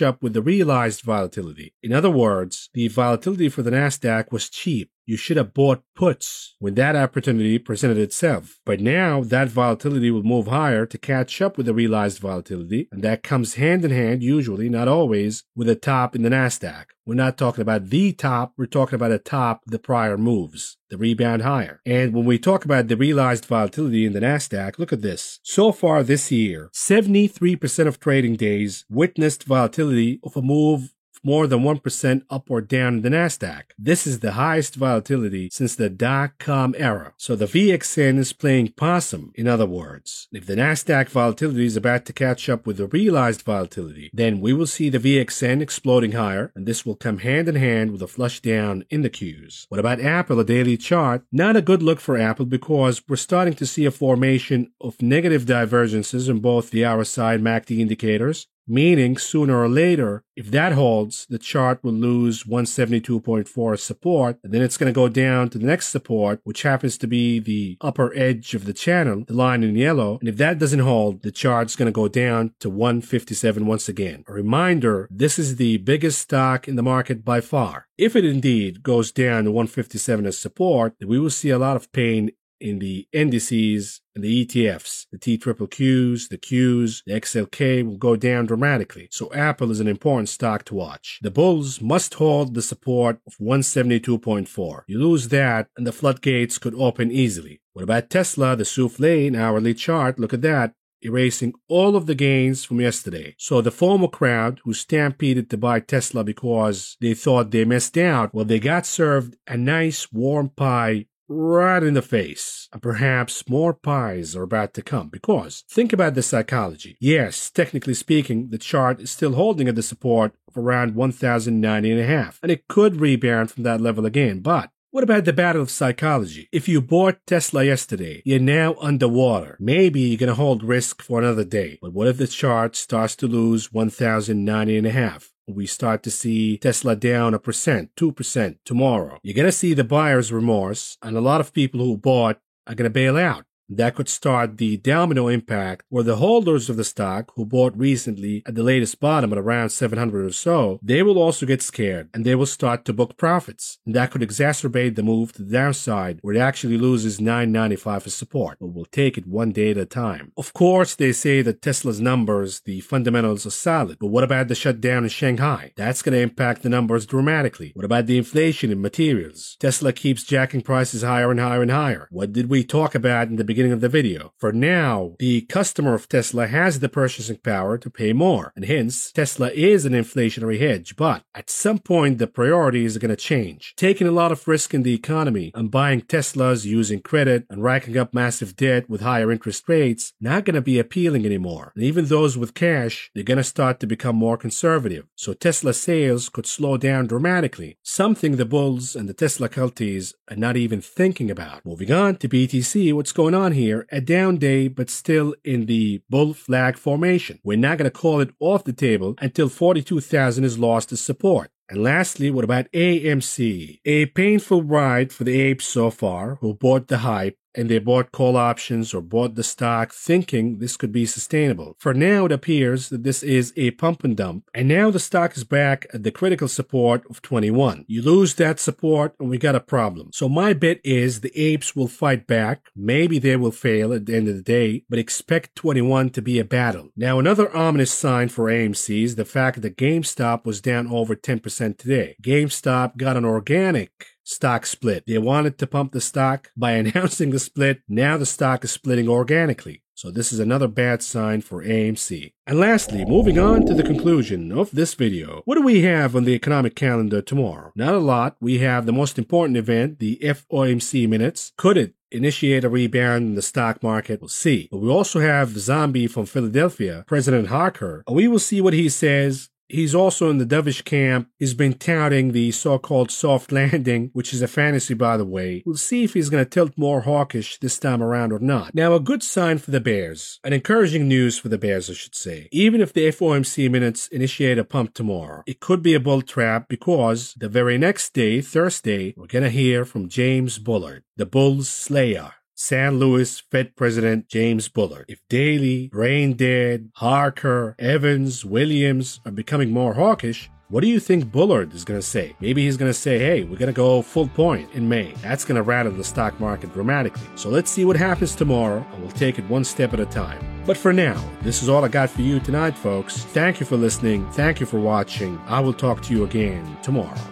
up with the realized volatility. In other words, the volatility for the NASDAQ was cheap. You should have bought puts when that opportunity presented itself. But now that volatility will move higher to catch up with the realized volatility, and that comes hand in hand, usually, not always, with a top in the NASDAQ. We're not talking about the top, we're talking about a top the prior moves, the rebound higher. And when we talk about the realized volatility in the NASDAQ, look at this. So far this year, 73% of trading days witnessed volatility of a move more than 1% up or down in the NASDAQ. This is the highest volatility since the dot-com era. So the VXN is playing possum, in other words. If the NASDAQ volatility is about to catch up with the realized volatility, then we will see the VXN exploding higher, and this will come hand in hand with a flush down in the Qs. What about Apple, a daily chart? Not a good look for Apple because we're starting to see a formation of negative divergences in both the hour side MACD indicators, meaning sooner or later, if that holds, the chart will lose 172.4 support, and then it's going to go down to the next support, which happens to be the upper edge of the channel, the line in yellow. And if that doesn't hold, the chart's going to go down to 157 once again. A reminder, this is the biggest stock in the market by far. If it indeed goes down to 157 as support, then we will see a lot of pain in the indices and the ETFs. The TQQQs, the Qs, the XLK will go down dramatically. So Apple is an important stock to watch. The bulls must hold the support of 172.4. You lose that and the floodgates could open easily. What about Tesla, the souffle in hourly chart? Look at that, erasing all of the gains from yesterday. So the FOMO crowd who stampeded to buy Tesla because they thought they missed out, well, they got served a nice warm pie right in the face. And perhaps more pies are about to come, because think about the psychology. Yes, technically speaking, the chart is still holding at the support of around 1,090.5, and it could rebound from that level again, but what about the battle of psychology? If you bought Tesla yesterday, you're now underwater. Maybe you're going to hold risk for another day. But what if the chart starts to lose 1,090.5? We start to see Tesla down 1%, 2% tomorrow. You're going to see the buyer's remorse, and a lot of people who bought are going to bail out. That could start the domino impact where the holders of the stock who bought recently at the latest bottom at around 700 or so, they will also get scared and they will start to book profits. And that could exacerbate the move to the downside where it actually loses 995 as support, but we'll take it one day at a time. Of course, they say that Tesla's numbers, the fundamentals are solid, but what about the shutdown in Shanghai? That's going to impact the numbers dramatically. What about the inflation in materials? Tesla keeps jacking prices higher and higher and higher. What did we talk about in the beginning of the video? For now, the customer of Tesla has the purchasing power to pay more, and hence Tesla is an inflationary hedge, but at some point the priorities are going to change. Taking a lot of risk in the economy and buying Teslas using credit and racking up massive debt with higher interest rates not going to be appealing anymore, and even those with cash, they're going to start to become more conservative. So Tesla sales could slow down dramatically, something the bulls and the Tesla culties are not even thinking about. Moving on to BTC, what's going on here? A down day, but still in the bull flag formation. We're not going to call it off the table until 42,000 is lost as support. And lastly, what about AMC? A painful ride for the apes so far, who bought the hype and they bought call options or bought the stock thinking this could be sustainable. For now, it appears that this is a pump and dump, and now the stock is back at the critical support of 21. You lose that support and we got a problem. So my bet is the apes will fight back. Maybe they will fail at the end of the day, but expect 21 to be a battle. Now, another ominous sign for AMC is the fact that GameStop was down over 10% today. GameStop got an organic stock split. They wanted to pump the stock by announcing the split. Now the stock is splitting organically. So this is another bad sign for AMC. And lastly, moving on to the conclusion of this video, what do we have on the economic calendar tomorrow? Not a lot. We have the most important event, the FOMC minutes. Could it initiate a rebound in the stock market? We'll see. But we also have the zombie from Philadelphia, President Harker. We will see what he says. He's also in the dovish camp. He's been touting the so-called soft landing, which is a fantasy, by the way. We'll see if he's going to tilt more hawkish this time around or not. Now, a good sign for the bears, an encouraging news for the bears, I should say. Even if the FOMC minutes initiate a pump tomorrow, it could be a bull trap, because the very next day, Thursday, we're going to hear from James Bullard, the bull slayer. San Luis Fed President James Bullard. If Daly, Brainard, Harker, Evans, Williams are becoming more hawkish, what do you think Bullard is going to say? Maybe he's going to say, hey, we're going to go full point in May. That's going to rattle the stock market dramatically. So let's see what happens tomorrow, and we'll take it one step at a time. But for now, this is all I got for you tonight, folks. Thank you for listening. Thank you for watching. I will talk to you again tomorrow.